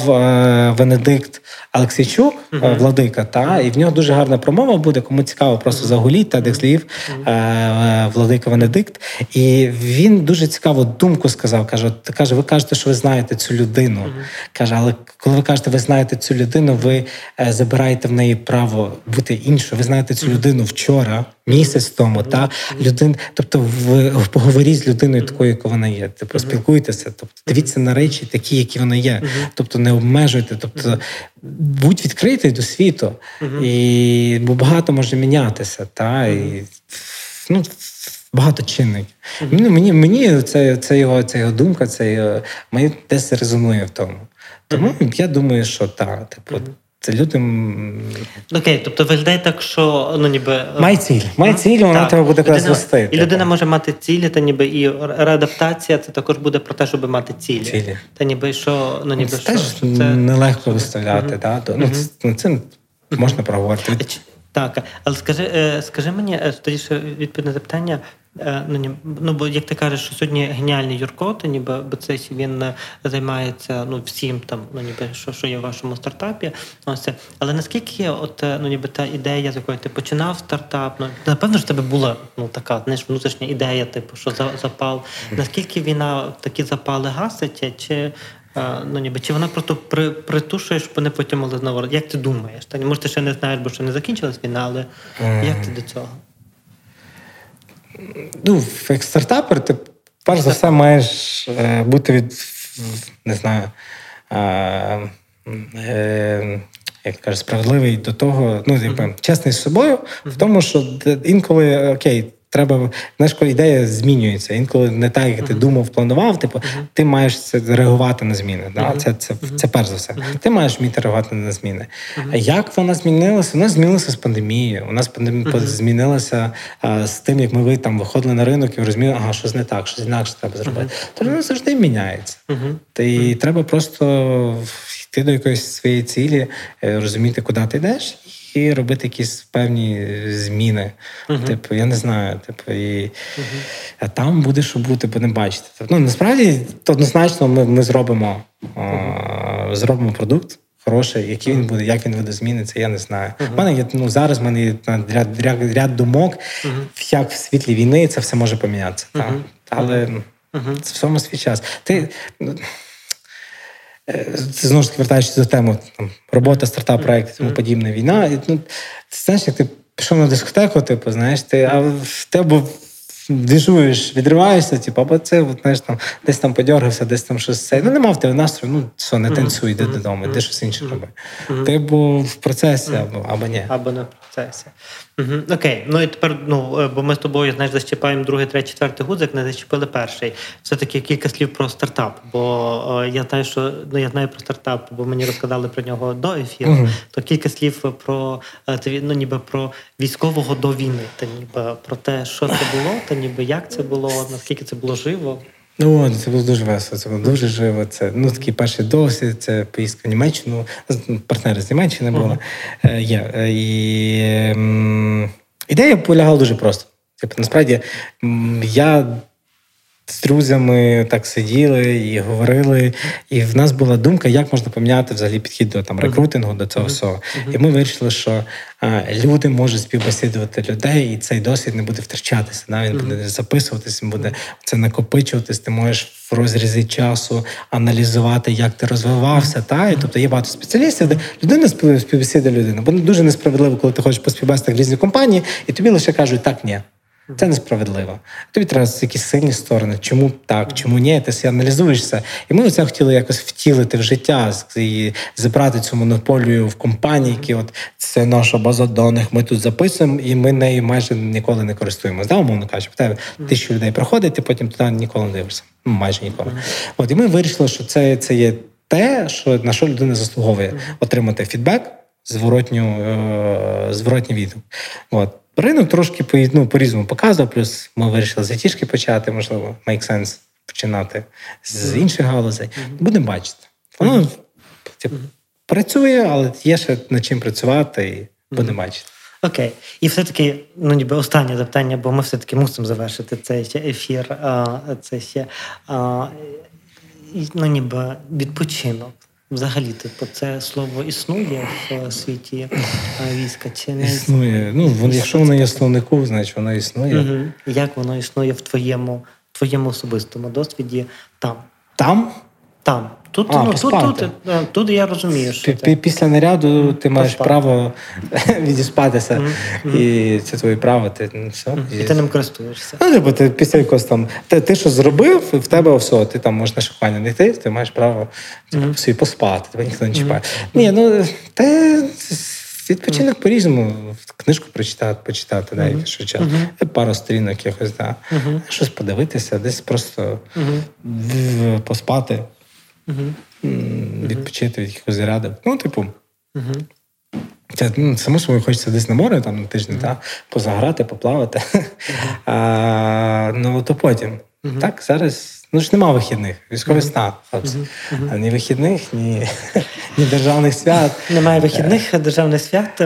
Венедикт Алексійчук, владика, та, і в нього дуже гарна промова буде, кому цікаво, просто загуліть, Тедекс Львів, владика Венедикт. І він дуже цікаву думку сказав, каже, ви кажете, що ви знаєте цю людину. Каже, але коли ви кажете, ви знаєте цю людину, ви забираєте в неї право бути іншою. Ви знаєте цю людину вчора, місяць тому, та, людин, тобто поговоріть з людиною такою, яка вона є. Типу, спілкуйтеся, тобто, дивіться на речі такі, які вони є. Тобто, не обмежуйте, тобто, будь відкритий до світу. І, бо багато може мінятися, та, і, ну, багато чинників. Мені це його думка, моє десь резонує в тому. Тому я думаю, що так, типу, це люди... Окей, тобто виглядає так, що, ну, ніби... Май ціль, вона тебе буде якраз вести. І людина може мати цілі, та ніби і реадаптація, це також буде про те, щоб мати цілі. Та ніби що, ну, ніби що... Це нелегко виставляти, так? Ну, це можна проговорити. Так, але скажи мені, тоді ще відповідне запитання, ну, бо як ти кажеш, що сьогодні геніальний Юрко, то ніби бо це він займається, ну, всім там, ну, ніби що є в вашому стартапі. Ось, але наскільки от, ну, ніби та ідея, з якої ти починав стартап, ну, напевно ж в тебе була, ну, така, знаєш, внутрішня ідея, типу, що запал. Наскільки війна такі запали гасить, чи ну, ніби, чи вона просто притушує, щоб вони потім могли знову... Як ти думаєш? Та, може, ти ще не знаєш, бо ще не закінчилась війна, але як ти до цього? Ну, як стартапер, ти перш за все маєш бути від, не знаю, як кажуть, справедливий до того, ну, чесний з собою, в тому, що інколи, окей, треба, знаєш, коли ідея змінюється. Інколи не так, як ти думав, планував, типу, ти маєш це реагувати на зміни. Да? Це перш за все. Ти маєш вміти реагувати на зміни. Як вона змінилася? Вона змінилася з пандемією. У нас пандемія змінилася з тим, як ми там виходили на ринок і розуміли, ага, щось не так, щось інакше треба зробити. Тож воно завжди міняється. І треба просто йти до якоїсь своєї цілі, розуміти, куди ти йдеш, і робити якісь певні зміни. Типу, я не знаю, типу, і а там буде, що буде, бо не бачите. Ну, насправді, то однозначно ми зробимо, зробимо продукт хороший, який він буде, як він буде зміниться, я не знаю. У мене є, зараз в мене є ряд думок, як в світлі війни це все може помінятися. Так? Але це в цьому свій час. Ти, знову ж таки, вертаючись до теми там, робота, стартап, проєкт, тому подібне, війна. І, ну, ти знаєш, як ти пішов на дискотеку, типу, знаєш, ти або дежуєш, відриваєшся, типу, або це, от, знаєш, там, десь там подьоргався, десь там щось це. Ну, не мав тебе настрою, ну, все, не танцюй, йди додому, йди щось інше роби. Ти був в процесі, або ні. Або не в процесі. Окей, ну і тепер, ну, бо ми з тобою, знаєш, зачіпаємо другий, третій, четвертий гудзик, не зачіпили перший. Все-таки кілька слів про стартап, бо я знаю, що, ну, я знаю про стартап, бо мені розказали про нього до ефіру, то кілька слів про, ну, ніби про військового до війни, та ніби про те, що це було, та ніби як це було, наскільки це було живо. Ну, це було дуже весело, це було дуже живо. Це, ну, такий перший досвід, це поїздка в Німеччину, партнери з Німеччини були. Ідея полягала дуже просто. Типу, насправді, я з друзями так сиділи і говорили, і в нас була думка, як можна поміняти взагалі підхід до там рекрутингу, до цього всього. І ми вирішили, що люди можуть співбесідувати людей, і цей досвід не буде втрачатися. Да? Він буде записуватись, він буде це накопичуватись, ти можеш в розрізі часу аналізувати, як ти розвивався. Та? І, тобто є багато спеціалістів, де людина співбесідує людину. Бо дуже несправедливо, коли ти хочеш поспівбесідати різні компанії, і тобі лише кажуть, так, ні. Це несправедливо. Тобі треба якісь сильні сторони. Чому так, чому ні? Ти аналізуєшся. І ми це хотіли якось втілити в життя і забрати цю монополію в компанії, які от це наша база даних, ми тут записуємо, і ми нею майже ніколи не користуємося. Да, умовно кажучи, в тебе 1000 людей проходить, ти потім туди ніколи не дивишся. Ну, майже ніколи. От, і ми вирішили, що це є те, що, на що людина заслуговує. Отримати фідбек, зворотній відгук. От. Ринок трошки по-різному показував, плюс ми вирішили з айтішки почати, можливо, make sense починати з інших галузей. Будемо бачити. Воно працює, але є ще над чим працювати, і будемо бачити. Окей. І все-таки, ну ніби останнє запитання, бо ми все-таки мусимо завершити цей ефір, це ще, ну ніби відпочинок. Взагалі, типу, це слово існує в світі війська чи не існує? Ну, якщо воно є в словнику, значить воно існує. Як воно існує в твоєму особистому досвіді там? Там. Тут я розумію, що після наряду ти маєш право відіспатися, і це твоє право, і ти ним користуєшся. Ну, бо ти після якогось там, ти що зробив, в тебе все, ти там можеш на шукання не йти, ти маєш право собі поспати, тебе ніхто не чіпає. Ні, ну, ти відпочинок по-різному, книжку почитати, якщо час, пару сторінок якось, щось подивитися, десь просто поспати. Відпочити від якихось зарядів. Ну, типу, це, ну, само собою хочеться десь на море, там, на тиждень, позаграти, поплавати. Ну, то потім. Так, зараз, ну ж нема вихідних. Військовий стан, хлопці. Ні вихідних, ні державних свят. Немає вихідних, державних свят.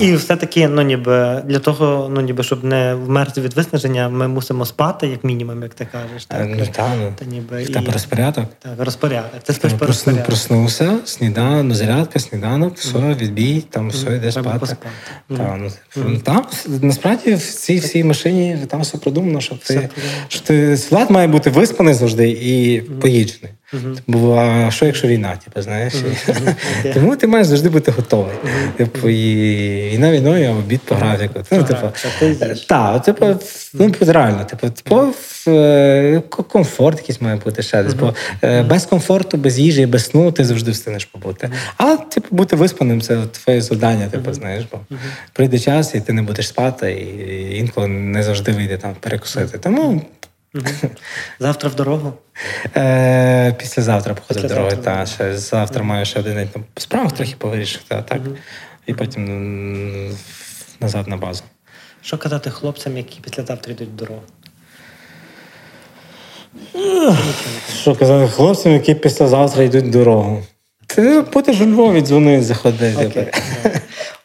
І все-таки, ну, ніби, для того, ну, ніби, щоб не вмерти від виснаження, ми мусимо спати, як мінімум, як ти кажеш. Так? Ну, та розпорядок. Так, розпорядок. Це спиш по розпорядку. Проснувся, сніданок, зарядка, сніданок, все, відбій, там, все, йдеш спати. Там, насправді, в цій всій машині, там все продумано, що ти... Влад має бути виспаний, корисний завжди і поїджений. Бо а що, якщо війна, типу, знаєш? Тому ти маєш завжди бути готовий. Типу, і на війну, і обід по графіку. Реально, комфорт якийсь має бути ще десь. Бо без комфорту, без їжі, без сну ти завжди встигнеш побути. Але, типу, бути виспаним – це твоє завдання, типу, знаєш. Бо прийде час, і ти не будеш спати, і інколи не завжди вийде там перекусити. Тому... Завтра в дорогу? Післязавтра походив в дорогу, так. Завтра маю ще один там справ трохи повирішити, а так. І потім назад на базу. Що казати хлопцям, які післязавтра йдуть в дорогу? Що казати хлопцям, які післязавтра йдуть в дорогу? Ти будеш у Львові, дзвони, заходи.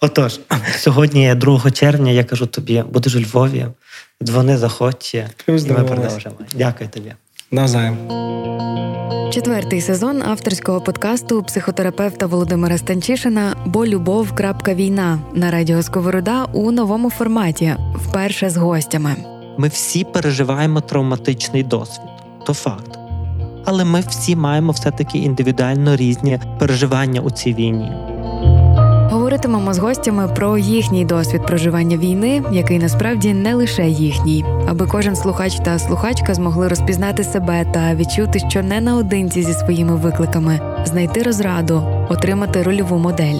Отож, сьогодні 2 червня, я кажу тобі, будеш у Львові, дзвони, заходь, і ми продовжимо. Дякую тобі. Навзаєм. 4-й сезон авторського подкасту психотерапевта Володимира Станчишина «Бо любов. Війна» на Радіо Сковорода у новому форматі, вперше з гостями. Ми всі переживаємо травматичний досвід, то факт. Але ми всі маємо все-таки індивідуально різні переживання у цій війні. Говоритимемо з гостями про їхній досвід проживання війни, який насправді не лише їхній. Аби кожен слухач та слухачка змогли розпізнати себе та відчути, що не наодинці зі своїми викликами, знайти розраду, отримати рольову модель.